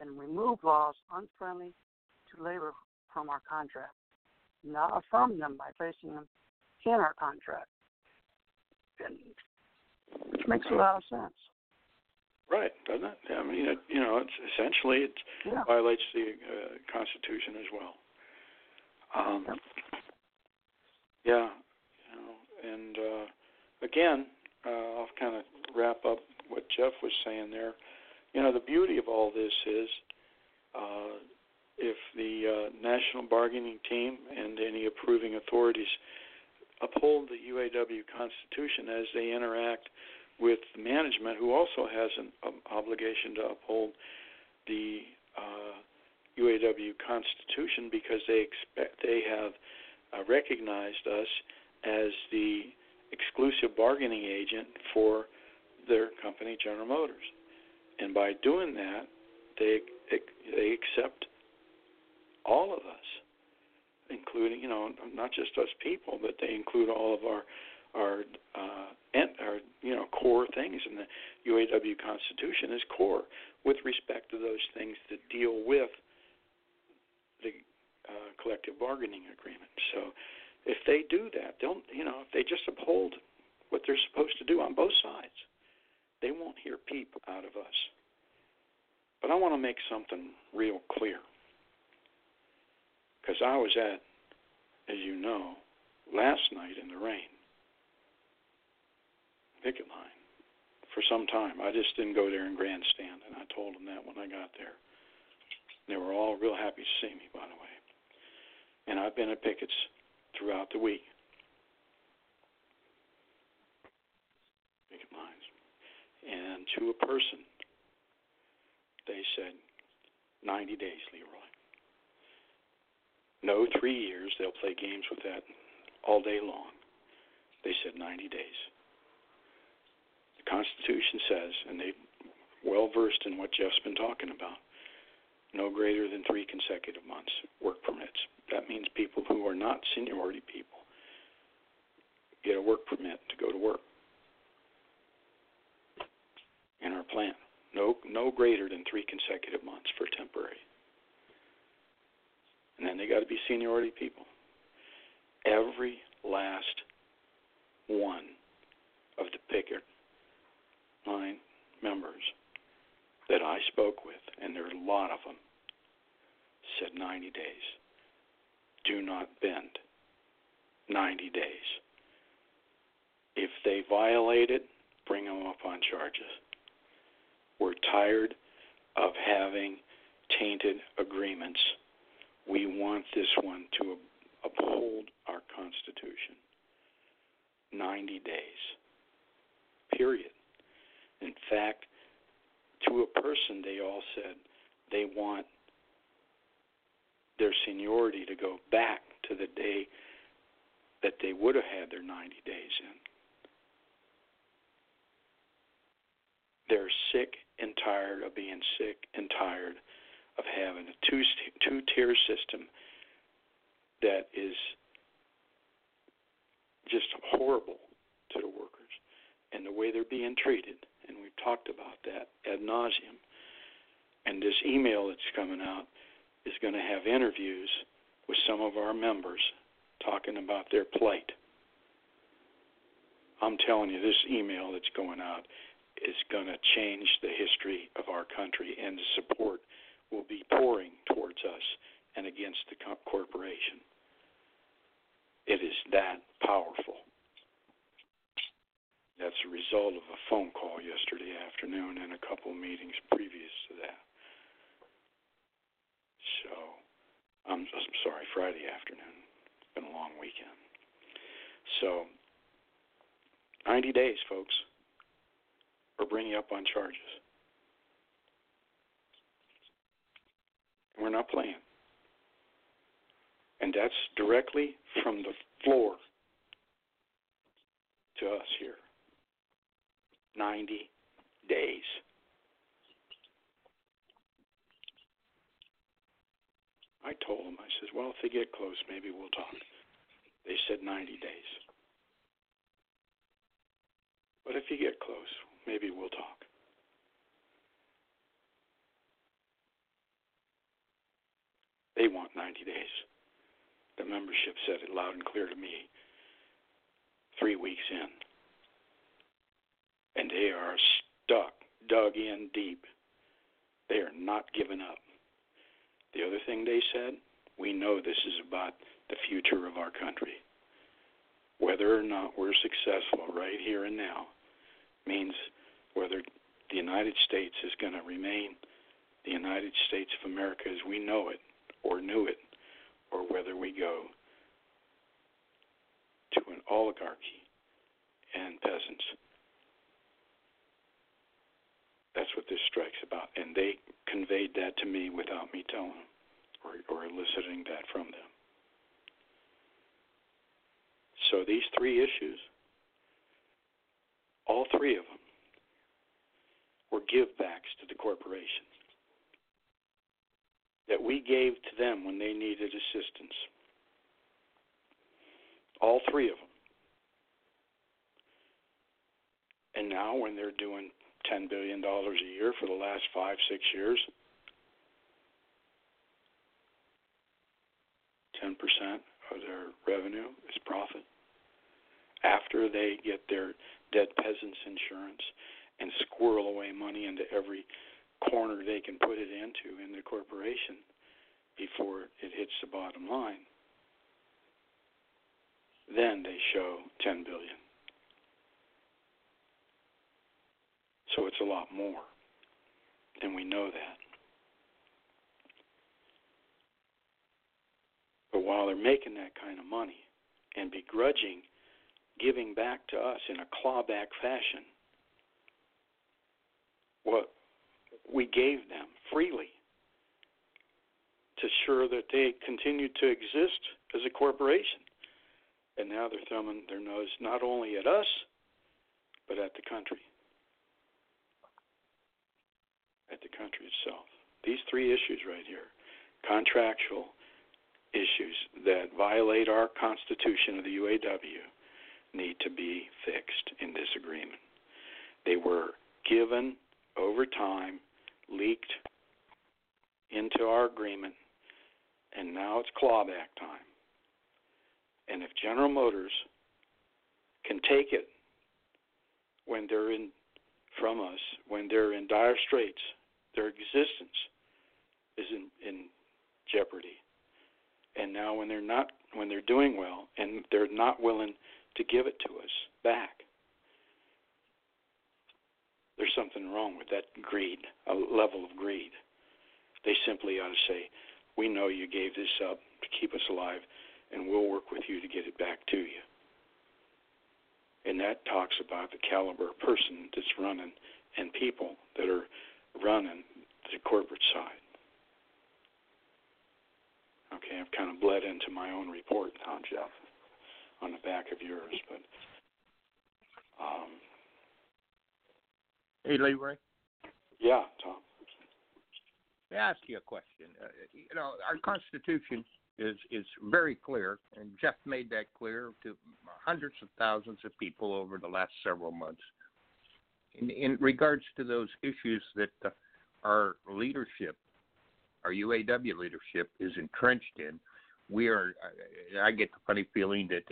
and remove laws unfriendly to labor from our contract, not affirm them by placing them in our contract. Which makes a lot of sense. Right, doesn't it? I mean, it's essentially it violates the Constitution as well. I'll kind of wrap up what Jeff was saying there. You know, the beauty of all this is if the national bargaining team and any approving authorities uphold the UAW Constitution as they interact with management, who also has an obligation to uphold the UAW Constitution, because they have recognized us as the exclusive bargaining agent for their company, General Motors. And by doing that, they accept all of us, including, not just us people, but they include all of our core things. And the UAW Constitution is core with respect to those things that deal with the collective bargaining agreement. So if they do that, if they just uphold what they're supposed to do on both sides, they won't hear peep out of us. But I want to make something real clear, because I was at, as you know, last night in the rain, picket line, for some time. I just didn't go there and grandstand, and I told them that when I got there. They were all real happy to see me, by the way. And I've been at pickets throughout the week. Picket lines. And to a person, they said, 90 days, Leroy. No 3 years. They'll play games with that all day long. They said 90 days. The Constitution says, and they're well-versed in what Jeff's been talking about, no greater than 3 consecutive months work permits. That means people who are not seniority people get a work permit to go to work. In our plan, no greater than 3 consecutive months for temporary. And then they got to be seniority people. Every last one of the picket line members that I spoke with, and there are a lot of them, said 90 days. Do not bend. 90 days. If they violate it, bring them up on charges. We're tired of having tainted agreements. We want this one to uphold our Constitution. 90 days. Period. In fact, to a person, they all said they want their seniority to go back to the day that they would have had their 90 days in. They're sick and tired of being sick and tired of having a two-tier system that is just horrible to the workers and the way they're being treated, and we've talked about that ad nauseum. And this email that's coming out is going to have interviews with some of our members talking about their plight. I'm telling you, this email that's going out is going to change the history of our country, and the support will be pouring towards us and against the corporation. It is that powerful. That's a result of a phone call yesterday afternoon and a couple meetings previous to that. So Friday afternoon. It's been a long weekend. So 90 days, folks, or bring you up on charges. We're not playing. And that's directly from the floor to us here. 90 days. I told them, I said, well, if they get close, maybe we'll talk. They said 90 days. But if you get close, maybe we'll talk. They want 90 days. The membership said it loud and clear to me 3 weeks in. And they are stuck, dug in deep. They are not giving up. The other thing they said, we know this is about the future of our country. Whether or not we're successful right here and now means whether the United States is going to remain the United States of America as we know it or knew it, or whether we go to an oligarchy and peasants. That's what this strike's about. And they conveyed that to me without me telling them or eliciting that from them. So these three issues, all three of them, were give-backs to the corporations that we gave to them when they needed assistance. All three of them. And now when they're doing $10 billion a year for the last 5-6 years. 10% of their revenue is profit. After they get their dead peasants insurance and squirrel away money into every corner they can put it into in the corporation before it hits the bottom line, then they show $10 billion. So it's a lot more, and we know that. But while they're making that kind of money and begrudging giving back to us in a clawback fashion what we gave them freely to ensure that they continued to exist as a corporation, and now they're thumbing their nose not only at us but at the country. At the country itself. These three issues right here, contractual issues that violate our Constitution of the UAW, need to be fixed in this agreement. They were given over time, leaked into our agreement, and now it's clawback time. And if General Motors can take it when they're in from us, when they're in dire straits, their existence is in jeopardy. And now when they're not, when they're doing well and they're not willing to give it to us back, there's something wrong with that greed, a level of greed. They simply ought to say, we know you gave this up to keep us alive, and we'll work with you to get it back to you. And that talks about the caliber of person that's running and people that are running the corporate side. Okay, I've kind of bled into my own report now, Jeff, on the back of yours. But hey, Leroy. Yeah, Tom. May I ask you a question? You know, our Constitution is very clear, and Jeff made that clear to hundreds of thousands of people over the last several months. In regards to those issues that our leadership, our UAW leadership, is entrenched in, we are. I get the funny feeling that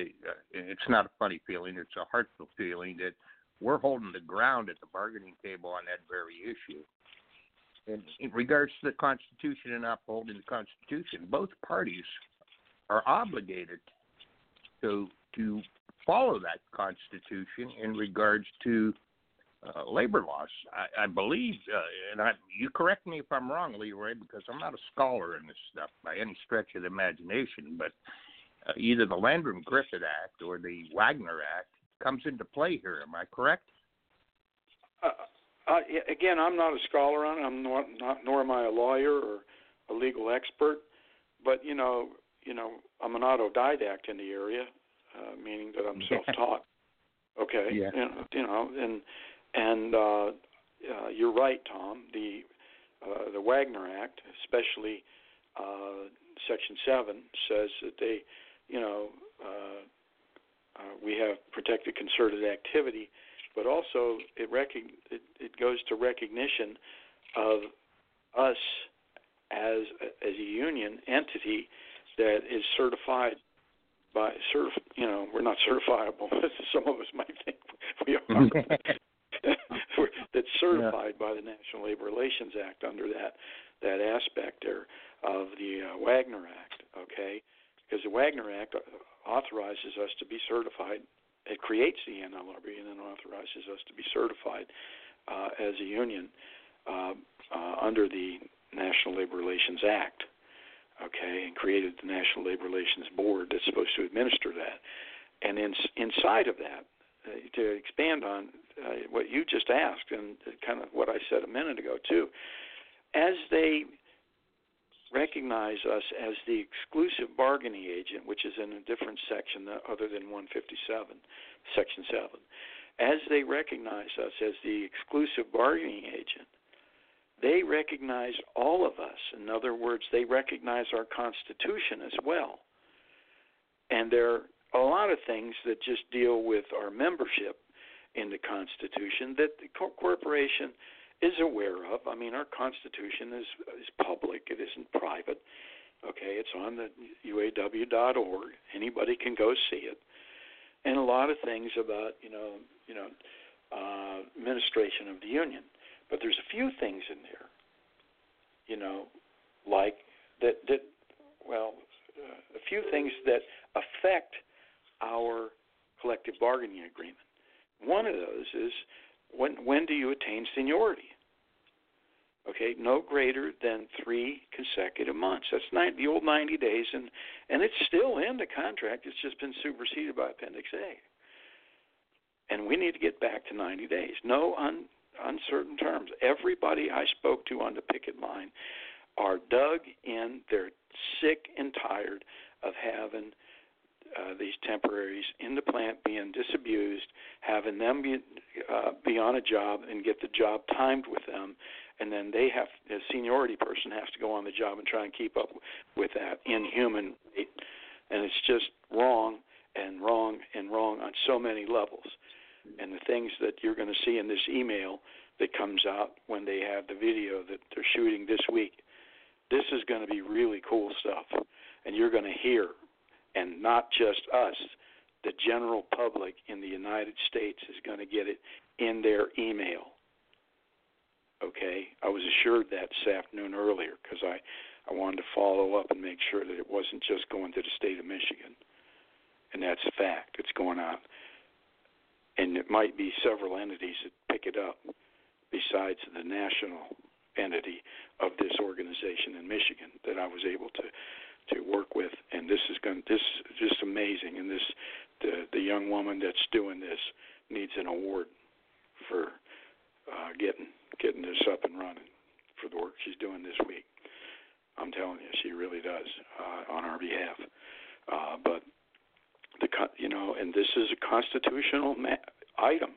it's not a funny feeling; it's a heartfelt feeling that we're holding the ground at the bargaining table on that very issue. And in regards to the Constitution and upholding the Constitution, both parties are obligated to follow that Constitution in regards to labor laws. I believe, and you correct me if I'm wrong, Leroy, because I'm not a scholar in this stuff by any stretch of the imagination, but either the Landrum-Griffith Act or the Wagner Act comes into play here. Am I correct? Again, I'm not a scholar on it. I'm not, nor am I a lawyer or a legal expert. But you know, I'm an autodidact in the area, meaning that I'm self-taught. Okay, yeah. And you're right, Tom. The Wagner Act, especially Section 7, says that they, we have protected concerted activity, but also it goes to recognition of us as a union entity that is certified by we're not certifiable. Some of us might think we are. That's certified by the National Labor Relations Act under that aspect there of the Wagner Act. Okay, because the Wagner Act authorizes us to be certified. It creates the NLRB and then authorizes us to be certified as a union under the National Labor Relations Act, okay, and created the National Labor Relations Board that's supposed to administer that. And inside of that, to expand on what you just asked and kind of what I said a minute ago too, as they recognize us as the exclusive bargaining agent, which is in a different section other than 157, Section 7, as they recognize us as the exclusive bargaining agent, they recognize all of us. In other words, they recognize our Constitution as well. And there are a lot of things that just deal with our membership in the Constitution that the corporation is aware of. I mean, our Constitution is public. It isn't private. Okay, it's on the UAW.org. Anybody can go see it. And a lot of things about, administration of the union. But there's a few things in there, like a few things that affect our collective bargaining agreement. One of those is when do you attain seniority? Okay, no greater than 3 consecutive months. That's the old 90 days, and it's still in the contract. It's just been superseded by Appendix A. And we need to get back to 90 days. No uncertain terms. Everybody I spoke to on the picket line are dug in. They're sick and tired of having these temporaries in the plant being disabused, having them be on a job and get the job timed with them, and then the seniority person has to go on the job and try and keep up with that inhuman rate. And it's just wrong and wrong and wrong on so many levels. And the things that you're going to see in this email that comes out when they have the video that they're shooting this week, this is going to be really cool stuff. And you're going to hear, and not just us, the general public in the United States is going to get it in their email. Okay? I was assured that this afternoon earlier because I wanted to follow up and make sure that it wasn't just going to the state of Michigan. And that's a fact. It's going on. And it might be several entities that pick it up besides the national entity of this organization in Michigan that I was able to work with. And this is just amazing. And the young woman that's doing this needs an award for getting this up and running for the work she's doing this week. I'm telling you, she really does on our behalf. But and this is a constitutional item.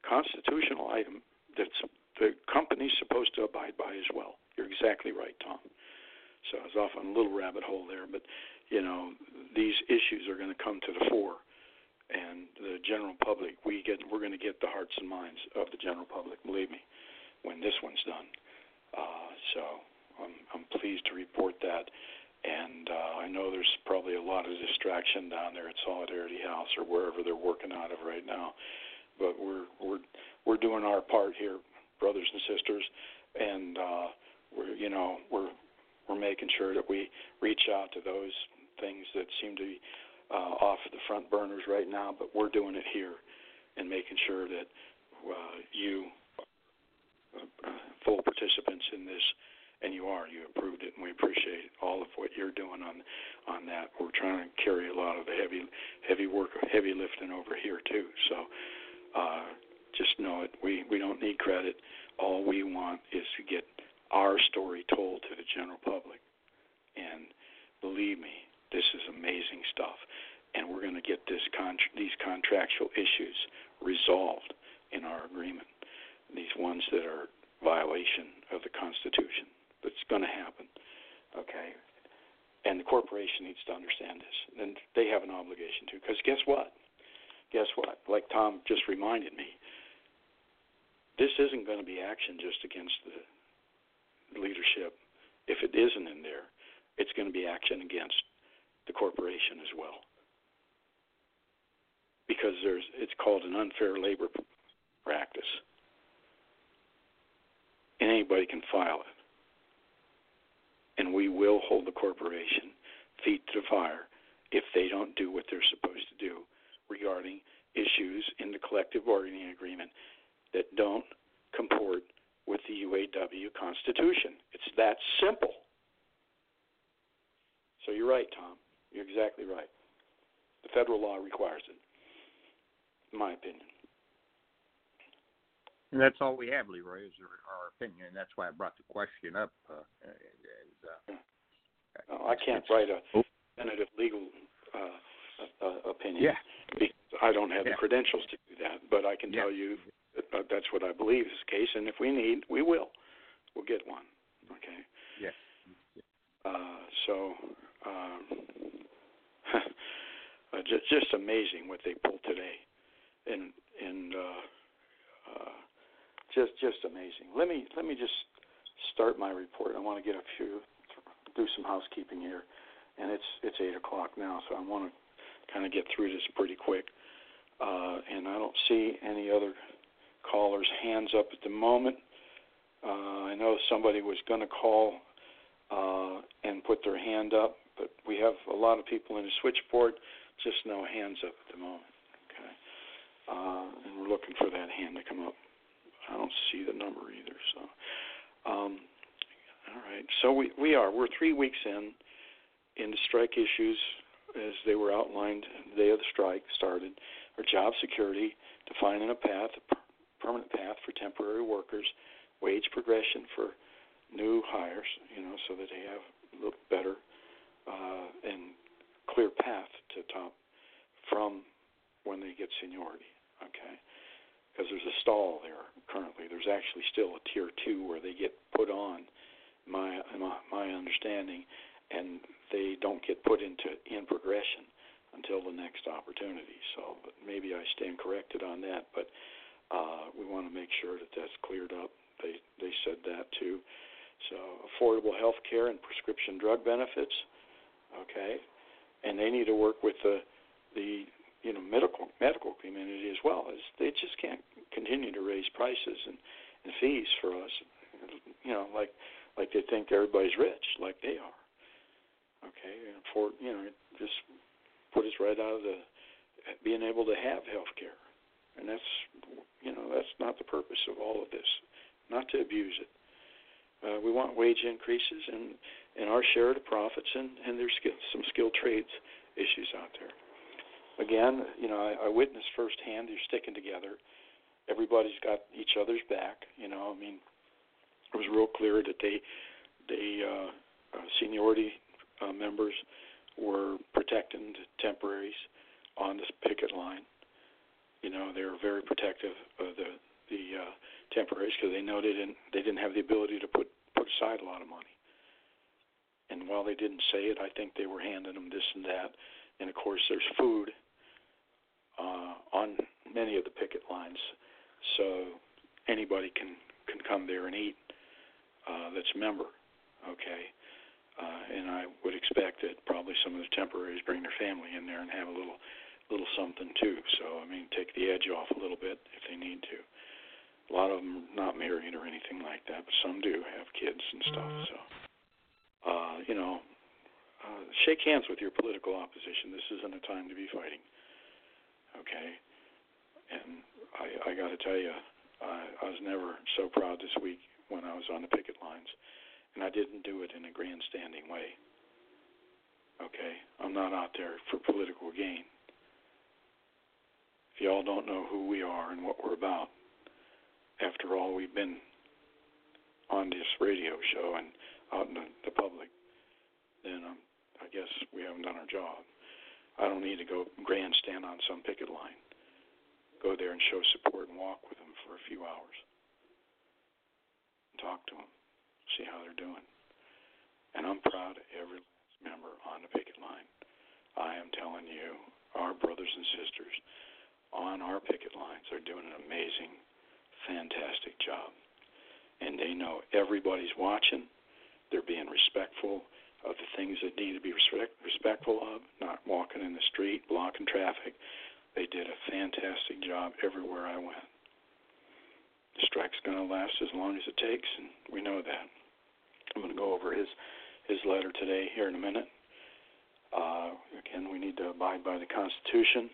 Constitutional item that the company's supposed to abide by as well. You're exactly right, Tom. So I was off on a little rabbit hole there, but these issues are going to come to the fore, and the general public. We're going to get the hearts and minds of the general public. Believe me, when this one's done. So I'm pleased to report that. And I know there's probably a lot of distraction down there at Solidarity House or wherever they're working out of right now, but we're doing our part here, brothers and sisters, and we're making sure that we reach out to those things that seem to be off the front burners right now, but we're doing it here and making sure that you full participants in this, and you are. You approved it, and we appreciate all of what you're doing on that. We're trying to carry a lot of the heavy work, heavy lifting over here too. So just know it. We don't need credit. All we want is to get our story told to the general public. And believe me, this is amazing stuff. And we're going to get this these contractual issues resolved in our agreement, these ones that are violation of the Constitution. That's going to happen, okay? And the corporation needs to understand this. And they have an obligation to, because guess what? Like Tom just reminded me, this isn't going to be action just against the leadership. If it isn't in there, it's going to be action against the corporation as well, because it's called an unfair labor practice, and anybody can file it. And we will hold the corporation feet to the fire if they don't do what they're supposed to do regarding issues in the collective bargaining agreement that don't comport with the UAW Constitution. It's that simple. So you're right, Tom. You're exactly right. The federal law requires it, in my opinion. And that's all we have, Leroy, is our opinion. And that's why I brought the question up. No, I can't write a definitive legal opinion. Yeah. Because I don't have the credentials to do that. But I can tell you that's what I believe is the case. And if we need, we will. We'll get one. Okay? Yes. Just amazing what they pulled today, and just amazing. Let me just start my report. I want to get do some housekeeping here, and it's 8:00 now, so I want to kind of get through this pretty quick. And I don't see any other callers' hands up at the moment. I know somebody was going to call and put their hand up, but we have a lot of people in the switchboard, just no hands up at the moment. Okay, and we're looking for that hand to come up. I don't see the number either. So, all right. So we're 3 weeks in the strike issues as they were outlined the day of the strike started. Our job security, defining a permanent path for temporary workers, wage progression for new hires, so that they have a little better and clear path to top from when they get seniority, okay? Because there's a stall there currently. There's actually still a Tier 2 where they get put on, my understanding, and they don't get put in progression until the next opportunity. So but maybe I stand corrected on that, but we want to make sure that that's cleared up. They said that too. So affordable health care and prescription drug benefits, okay, and they need to work with the medical community as well. As they just can't continue to raise prices and fees for us, like they think everybody's rich, like they are, okay. And just put us right out of being able to have health care, and that's not the purpose of all of this. Not to abuse it. We want wage increases and our share of the profits, and there's some skilled trades issues out there. Again, I witnessed firsthand they're sticking together. Everybody's got each other's back. It was real clear that they seniority members were protecting the temporaries on this picket line. They were very protective of the temporaries because they know they didn't have the ability to put aside a lot of money. And while they didn't say it, I think they were handing them this and that. And, of course, there's food on many of the picket lines, so anybody can come there and eat that's a member, okay? And I would expect that probably some of the temporaries bring their family in there and have a little something, too. So, take the edge off a little bit if they need to. A lot of them not married or anything like that, but some do have kids and stuff. So, shake hands with your political opposition. This isn't a time to be fighting, okay? And I got to tell you, I was never so proud this week when I was on the picket lines, and I didn't do it in a grandstanding way. Okay, I'm not out there for political gain. If y'all don't know who we are and what we're about, after all, we've been on this radio show and out in the public, then I guess we haven't done our job. I don't need to go grandstand on some picket line. Go there and show support and walk with them for a few hours. Talk to them, see how they're doing. And I'm proud of every member on the picket line. I am telling you, our brothers and sisters on our picket lines are doing an amazing, fantastic job. And they know everybody's watching. They're being respectful of the things that need to be respectful of, not walking in the street, blocking traffic. They did a fantastic job everywhere I went. The strike's going to last as long as it takes, and we know that. I'm going to go over his letter today here in a minute. Again, we need to abide by the Constitution.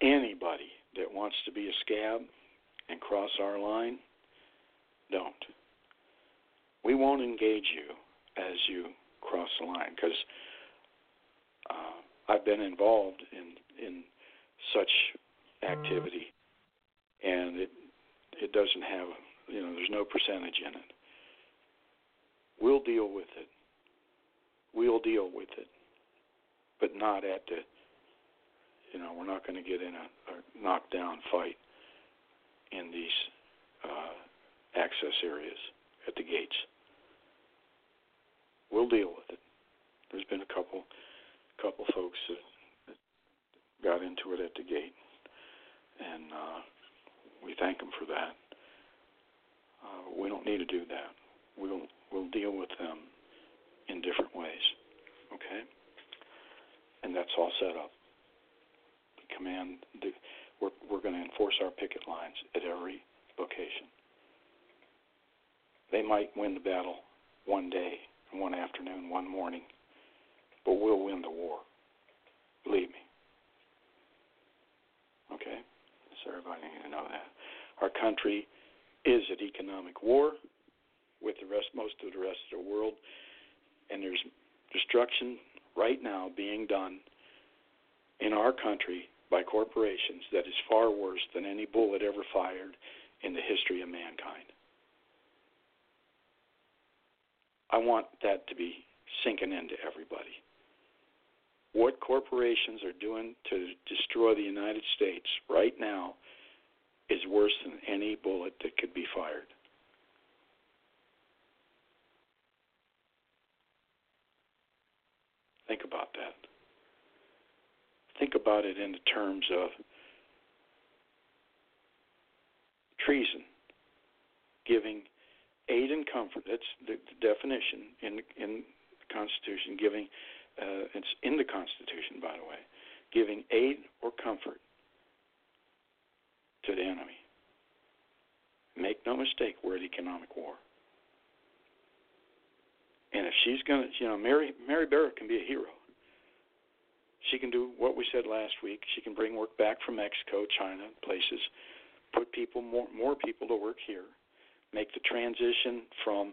Anybody that wants to be a scab and cross our line, don't. We won't engage you as you cross the line, because I've been involved in such activity, and it doesn't have, there's no percentage in it. We'll deal with it. But not at the, we're not going to get in a knockdown fight in these access areas at the gates. We'll deal with it. There's been a couple folks that got into it at the gate, and we thank them for that. We don't need to do that. We'll deal with them in different ways, okay? And that's all set up. We're going to enforce our picket lines at every location. They might win the battle one day, one afternoon, one morning, but we'll win the war. Believe me. Okay? So everybody needs to know that. Our country is at economic war with most of the rest of the world, and there's destruction right now being done in our country by corporations that is far worse than any bullet ever fired in the history of mankind. I want that to be sinking into everybody. What corporations are doing to destroy the United States right now is worse than any bullet that could be fired. Think about that. Think about it in the terms of treason, giving aid and comfort. That's the definition in the Constitution, giving... it's in the Constitution, by the way, giving aid or comfort to the enemy. Make no mistake, we're at economic war. And if she's going to, Mary Barra can be a hero. She can do what we said last week. She can bring work back from Mexico, China, places, put people, more people to work here, make the transition from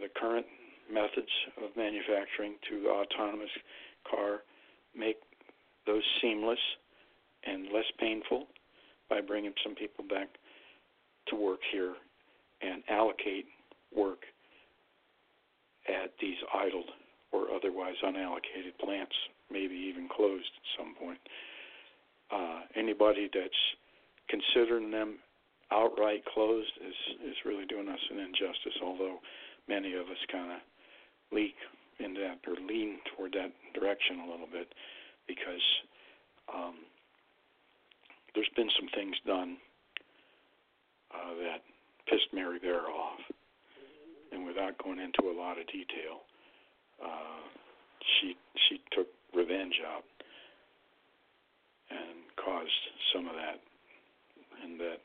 the current methods of manufacturing to the autonomous car, make those seamless and less painful by bringing some people back to work here and allocate work at these idled or otherwise unallocated plants, maybe even closed at some point. Anybody that's considering them outright closed is really doing us an injustice, although many of us kind of lean toward that direction a little bit, because there's been some things done that pissed Mary Barra off. And without going into a lot of detail, she took revenge out and caused some of that, and that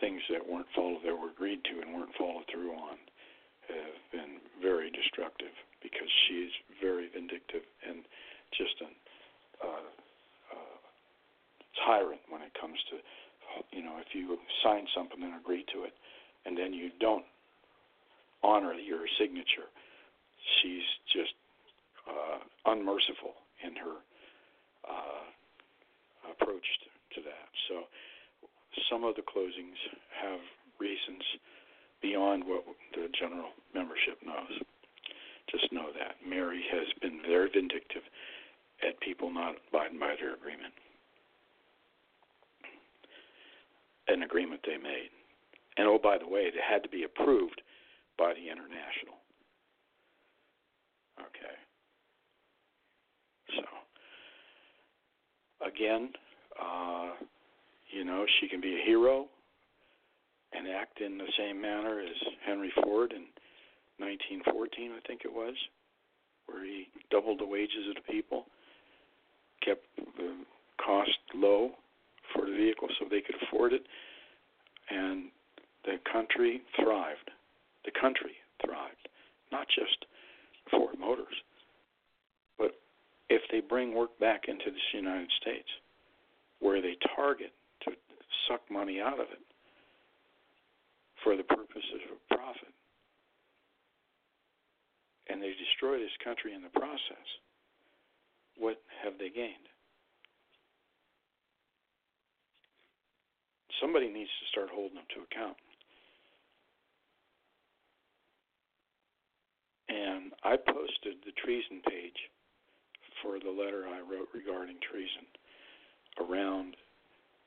things that weren't followed, that were agreed to and weren't followed through on, have been very destructive, because she's very vindictive and sign something and agree to it, and then you don't honor your signature, she's just unmerciful in her approach to that. So some of the closings have reasons beyond what the general membership knows. Just know that. Mary has been very vindictive at people not abiding by their agreement, an agreement they made. And, oh, by the way, it had to be approved by the International. Okay. So, again, you know, she can be a hero and act in the same manner as Henry Ford in 1914, I think it was, where he doubled the wages of the people, kept the cost low for the vehicle so they could afford it, and the country thrived. The country thrived, not just Ford Motors. But if they bring work back into the United States, where they target to suck money out of it for the purposes of profit, and they destroy this country in the process, what have they gained? Somebody needs to start holding them to account. And I posted the treason page for the letter I wrote regarding treason around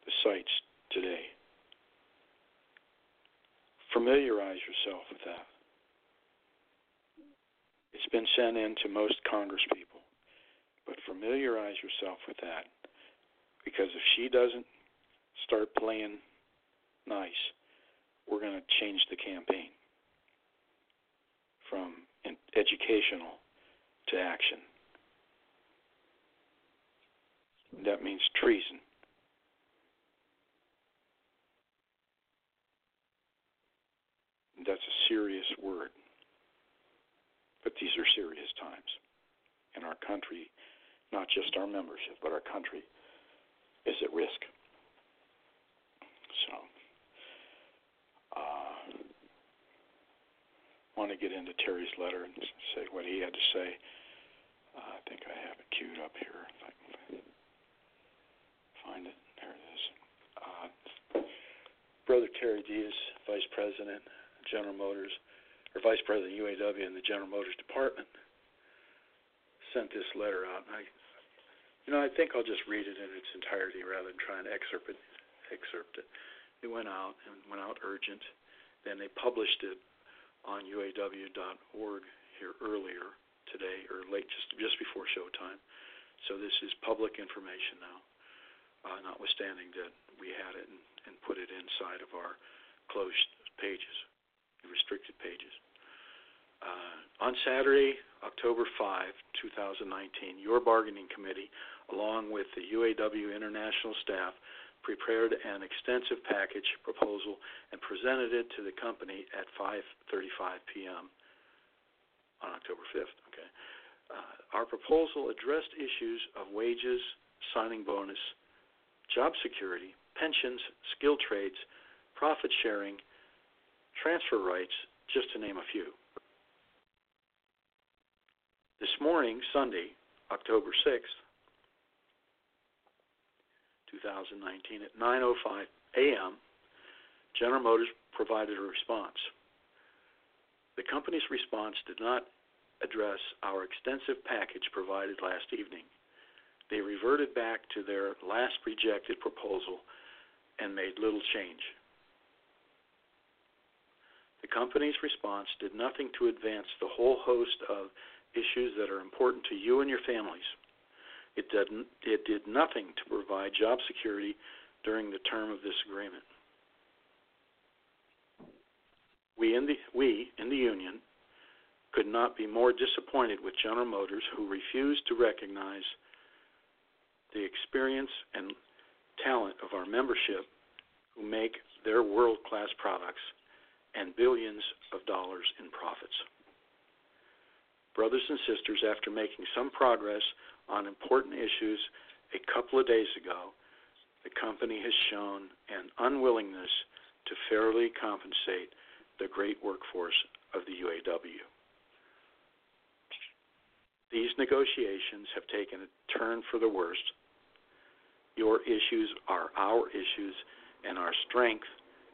the sites today. Familiarize yourself with that. It's been sent in to most congresspeople, but familiarize yourself with that, because if she doesn't start playing nice, we're going to change the campaign from educational to action. That means treason. That's a serious word. But these are serious times. And our country, not just our membership, but our country is at risk. So, I want to get into Terry's letter and say what he had to say. I think I have it queued up here. If I can find it. There it is. Brother Terry Dittes, Vice President, General Motors, or Vice President UAW in the General Motors Department, sent this letter out. And I think I'll just read it in its entirety rather than try and excerpt it. It went out urgent. Then they published it on UAW.org here earlier today, or late, just before showtime. So this is public information now, notwithstanding that we had it and put it inside of our closed pages, restricted pages. On Saturday, October 5, 2019, your bargaining committee, along with the UAW International staff, prepared an extensive package proposal and presented it to the company at 5:35 p.m. on October 5th. Okay. Our proposal addressed issues of wages, signing bonus, job security, pensions, skilled trades, profit sharing, transfer rights, just to name a few. This morning, Sunday, October 6th, 2019, at 9:05 a.m., General Motors provided a response. The company's response did not address our extensive package provided last evening. They reverted back to their last rejected proposal and made little change. The company's response did nothing to advance the whole host of issues that are important to you and your families. It did nothing to provide job security during the term of this agreement. We in the union could not be more disappointed with General Motors, who refused to recognize the experience and talent of our membership, who make their world-class products and billions of dollars in profits. Brothers and sisters, after making some progress on important issues a couple of days ago, the company has shown an unwillingness to fairly compensate the great workforce of the UAW. These negotiations have taken a turn for the worst. Your issues are our issues, and our strength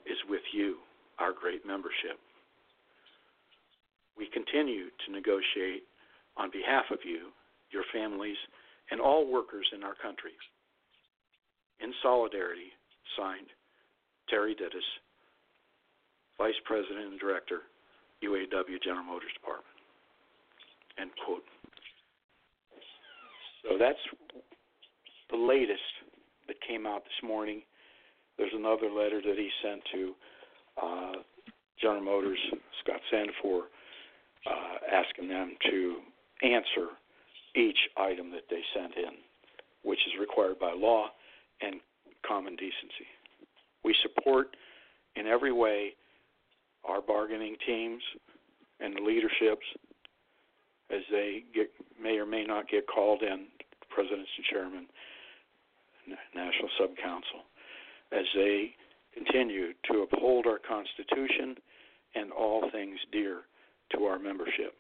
is with you, our great membership. We continue to negotiate on behalf of you, your families, and all workers in our country. In solidarity, signed, Terry Dittes, Vice President and Director, UAW General Motors Department. End quote. So that's the latest that came out this morning. There's another letter that he sent to General Motors, Scott Sandifor, asking them to answer each item that they sent in, which is required by law and common decency. We support in every way our bargaining teams and the leaderships as they may or may not get called in, presidents and chairmen, National Subcouncil, as they continue to uphold our Constitution and all things dear to our membership,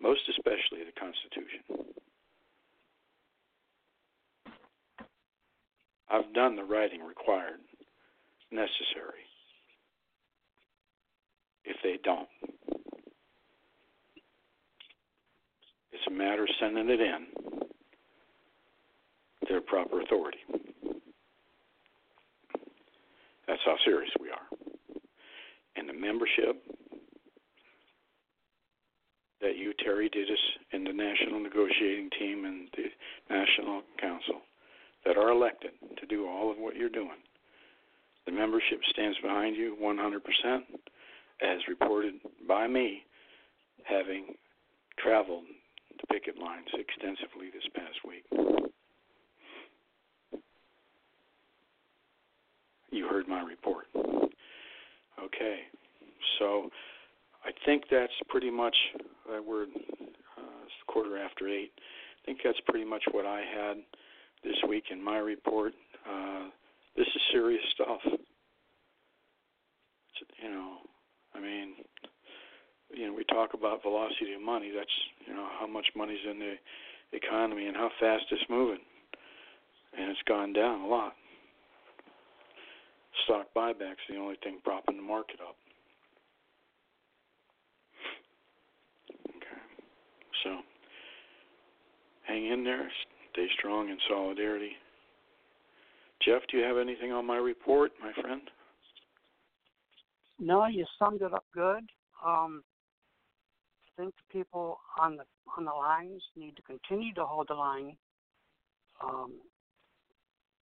most especially the Constitution. I've done the writing required, necessary, if they don't. It's a matter of sending it in to their proper authority. That's how serious we are. And the membership that you, Terry Dittes, and the National Negotiating Team and the National Council that are elected to do all of what you're doing, the membership stands behind you 100%, as reported by me, having traveled the picket lines extensively this past week. You heard my report. Okay, so I think that's pretty much, we're it's 8:15. I think that's pretty much what I had this week in my report. This is serious stuff. We talk about velocity of money. That's, how much money's in the economy and how fast it's moving. And it's gone down a lot. Stock buyback's the only thing propping the market up. Okay. So hang in there. Stay strong in solidarity. Jeff, do you have anything on my report, my friend? No, you summed it up good. I think the people on the lines need to continue to hold the line.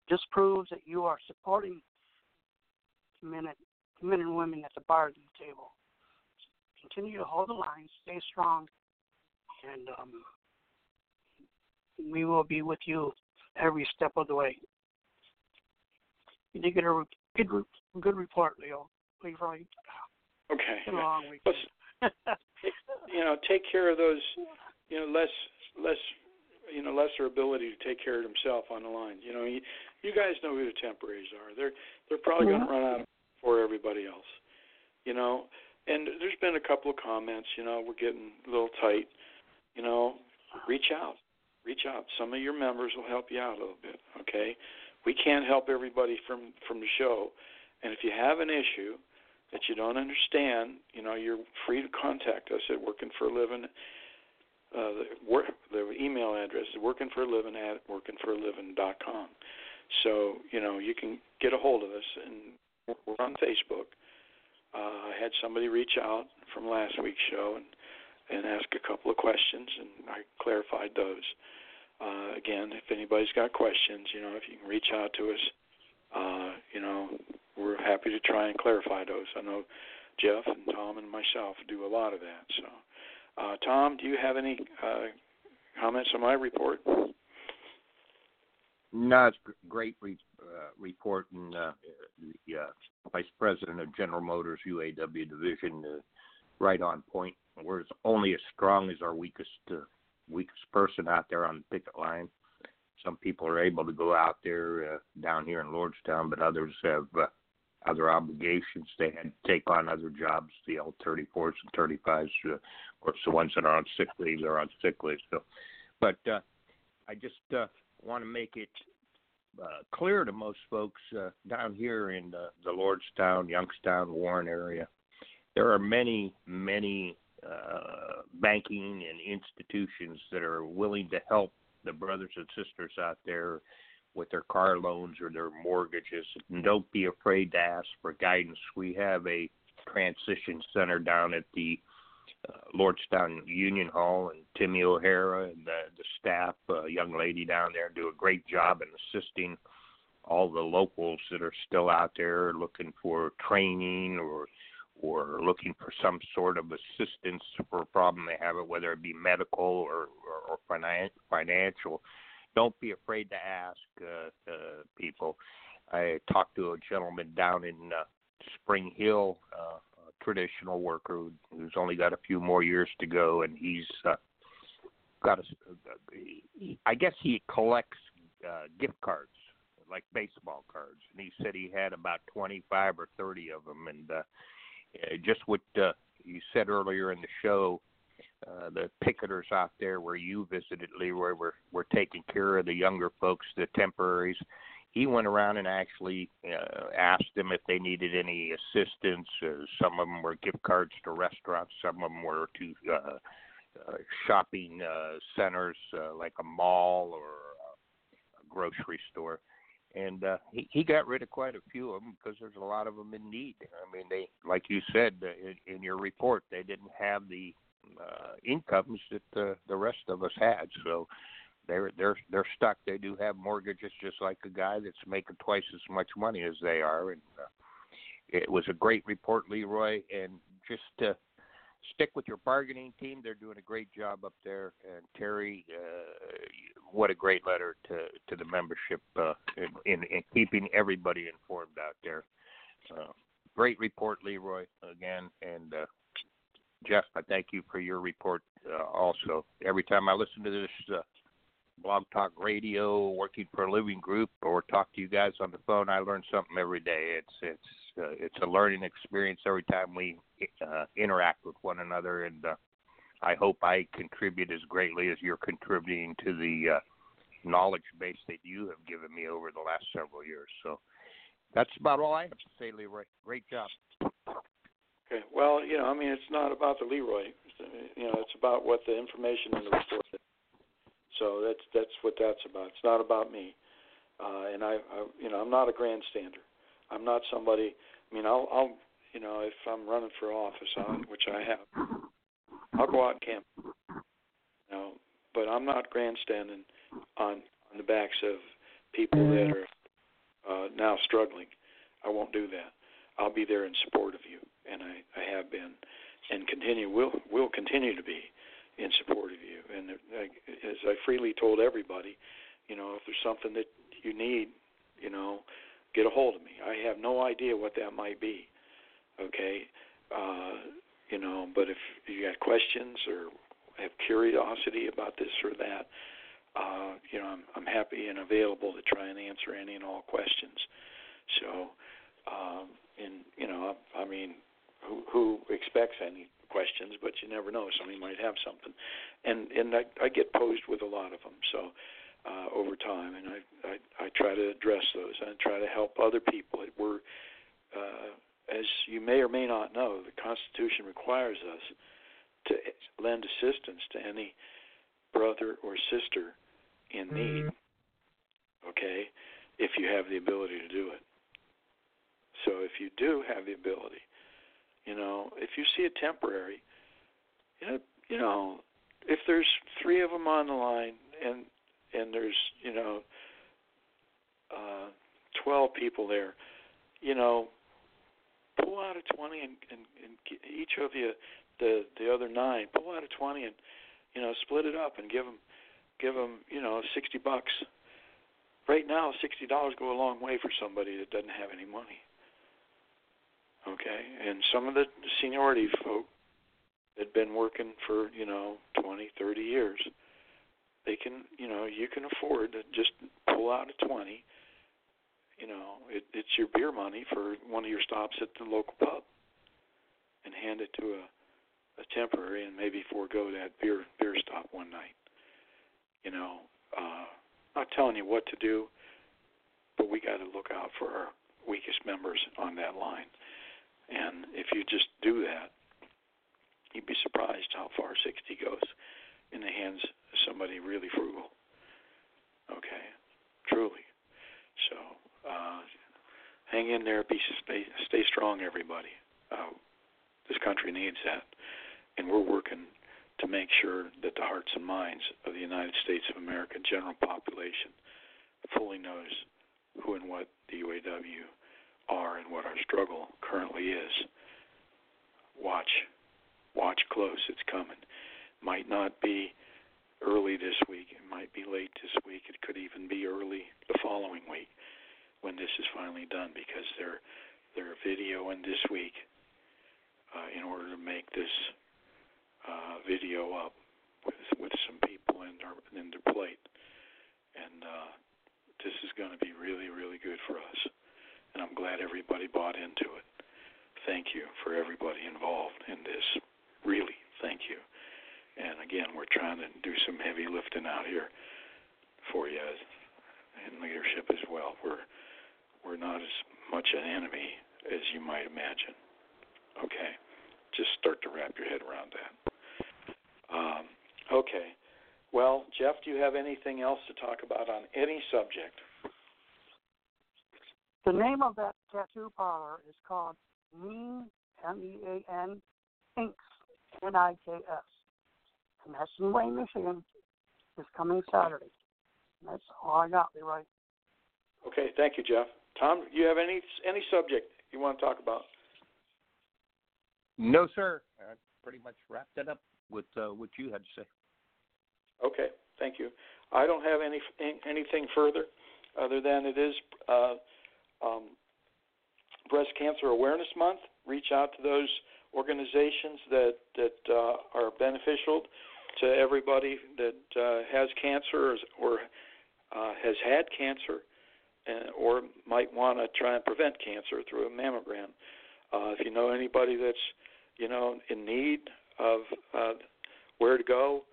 Just proves that you are supporting men and women at the bar at the table. Continue to hold the line, stay strong, and we will be with you every step of the way. You did get a good report, Leroy. Okay. It's been a long weekend. Take care of those, lesser ability to take care of themselves on the line. You guys know who the temporaries are. They're probably going to run out before everybody else. And there's been a couple of comments. We're getting a little tight. Reach out. Some of your members will help you out a little bit. Okay, we can't help everybody from the show. And if you have an issue that you don't understand, you're free to contact us at Working for a Living. The email address is workingforaliving@workingforaliving.com. So, you can get a hold of us. And we're on Facebook. I had somebody reach out from last week's show and ask a couple of questions, and I clarified those. Again, if anybody's got questions, if you can reach out to us, we're happy to try and clarify those. I know Jeff and Tom and myself do a lot of that. So, Tom, do you have any comments on my report? No, it's a great report, and the Vice President of General Motors UAW Division right on point. We're only as strong as our weakest person out there on the picket line. Some people are able to go out there down here in Lordstown, but others have other obligations. They had to take on other jobs, the L-34s and 35s. Of course, the ones that are on sick leave, they're on sick leave. So, but I just want to make it clear to most folks down here in the Lordstown, Youngstown, Warren area, there are many, many banking and institutions that are willing to help the brothers and sisters out there with their car loans or their mortgages. And don't be afraid to ask for guidance. We have a transition center down at the Lordstown Union Hall, and Timmy O'Hara and the staff, young lady down there, do a great job in assisting all the locals that are still out there looking for training or looking for some sort of assistance for a problem they have, whether it be medical or financial. Don't be afraid to ask people. I talked to a gentleman down in Spring Hill, a traditional worker who's only got a few more years to go, and he's got a, I guess he collects gift cards, like baseball cards, and he said he had about 25 or 30 of them, and just what you said earlier in the show, the picketers out there where you visited, Leroy, were taking care of the younger folks, the temporaries. He went around and actually asked them if they needed any assistance. Some of them were gift cards to restaurants. Some of them were to shopping centers like a mall or a grocery store. And he got rid of quite a few of them because there's a lot of them in need. I mean, they, like you said in your report, they didn't have the incomes that the rest of us had, so they're stuck. They do have mortgages, just like a guy that's making twice as much money as they are. And it was a great report, Leroy. And just stick with your bargaining team. They're doing a great job up there. And Terry, what a great letter to the membership in keeping everybody informed out there. Great report, Leroy, again. And Jeff, I thank you for your report also. Every time I listen to this Blog Talk Radio, Working for a Living group, or talk to you guys on the phone, I learn something every day. It's a learning experience every time we interact with one another, and I hope I contribute as greatly as you're contributing to the knowledge base that you have given me over the last several years. So that's about all I have to say, Leroy. Great job. Okay. Well, you know, I mean, it's not about the Leroy. You know, it's about what the information in the report is. So that's what that's about. It's not about me. And I you know, I'm not a grandstander. I'm not somebody. I mean, I'll you know, if I'm running for office, which I have, I'll go out and camp. You know, but I'm not grandstanding on the backs of people that are now struggling. I won't do that. I'll be there in support of you, and I have been, and will continue to be in support of you. And as I freely told everybody, you know, if there's something that you need, you know, get a hold of me. I have no idea what that might be, okay? You know, but if you got questions or have curiosity about this or that, you know, I'm happy and available to try and answer any and all questions. So, and, you know, I mean, who expects any questions? But you never know. Somebody might have something. And I get posed with a lot of them, so, over time. And I try to address those. I try to help other people. We're, as you may or may not know, the Constitution requires us to lend assistance to any brother or sister in need, okay, if you have the ability to do it. So if you do have the ability, you know, if you see a temporary, you know, if there's three of them on the line and there's, you know, 12 people there, you know, pull out a 20 and each of you, the other nine, pull out a 20 and, you know, split it up and give them, you know, $60. Right now, $60 go a long way for somebody that doesn't have any money. Okay, and some of the seniority folk that had been working for, you know, 20, 30 years, They can, you know, you can afford to just pull out a 20. You know, it's your beer money for one of your stops at the local pub, and hand it to a temporary, and maybe forego that beer stop one night. You know, not telling you what to do, but we got to look out for our weakest members on that line. And if you just do that, you'd be surprised how far 60 goes in the hands of somebody really frugal. Okay, truly. So hang in there, stay strong, everybody. This country needs that, and we're working to make sure that the hearts and minds of the United States of America general population fully knows who and what the UAW are and what our struggle currently is. Watch close. It's coming. Might not be early this week. It might be late this week. It could even be early the following week when this is finally done, because they're videoing this week in order to make this video up with some people in their plate. And this is going to be really, really good for us. And I'm glad everybody bought into it. Thank you for everybody involved in this. Really, thank you. And again, we're trying to do some heavy lifting out here for you in leadership as well. We're not as much an enemy as you might imagine. Okay, just start to wrap your head around that. Okay, well, Jeff, do you have anything else to talk about on any subject? The name of that tattoo parlor is called Mean, M-E-A-N, Inks, N-I-K-S. And that's in Wayne, Michigan, this coming Saturday. And that's all I got, Leroy. Okay, thank you, Jeff. Tom, do you have any subject you want to talk about? No, sir. I pretty much wrapped it up with what you had to say. Okay, thank you. I don't have anything further other than it is Breast Cancer Awareness Month. Reach out to those organizations that are beneficial to everybody that has cancer or has had cancer or might want to try and prevent cancer through a mammogram. If you know anybody that's, you know, in need of where to go,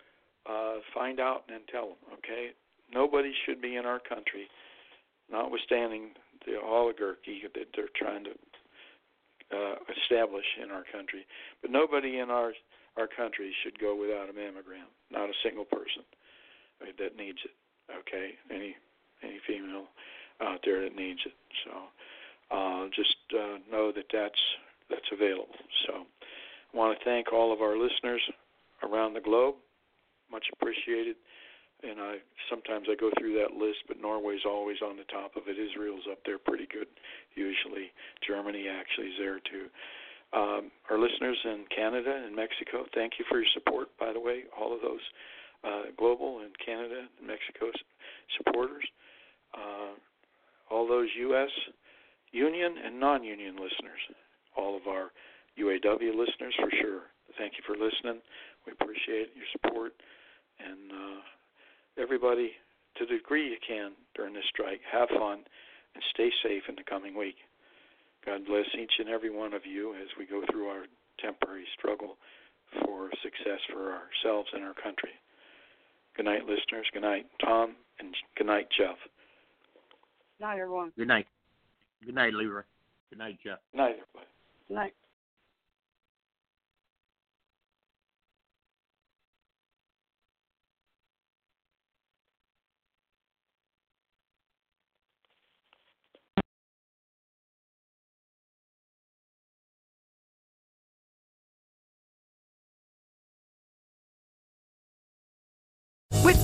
find out and then tell them, okay? Nobody should be in our country, notwithstanding the oligarchy that they're trying to establish in our country. But nobody in our country should go without a mammogram, not a single person that needs it, okay? Any female out there that needs it. So just know that that's available. So I want to thank all of our listeners around the globe. Much appreciated. And sometimes I go through that list, but Norway's always on the top of it. Israel's up there pretty good, usually. Germany actually is there, too. Our listeners in Canada and Mexico, thank you for your support, by the way, all of those global and Canada and Mexico supporters. All those U.S. union and non-union listeners, all of our UAW listeners for sure. Thank you for listening. We appreciate your support. And everybody, to the degree you can during this strike, have fun and stay safe in the coming week. God bless each and every one of you as we go through our temporary struggle for success for ourselves and our country. Good night, listeners. Good night, Tom, and good night, Jeff. Good night, everyone. Good night. Good night, Leroy. Good night, Jeff. Good night, everybody. Good night. With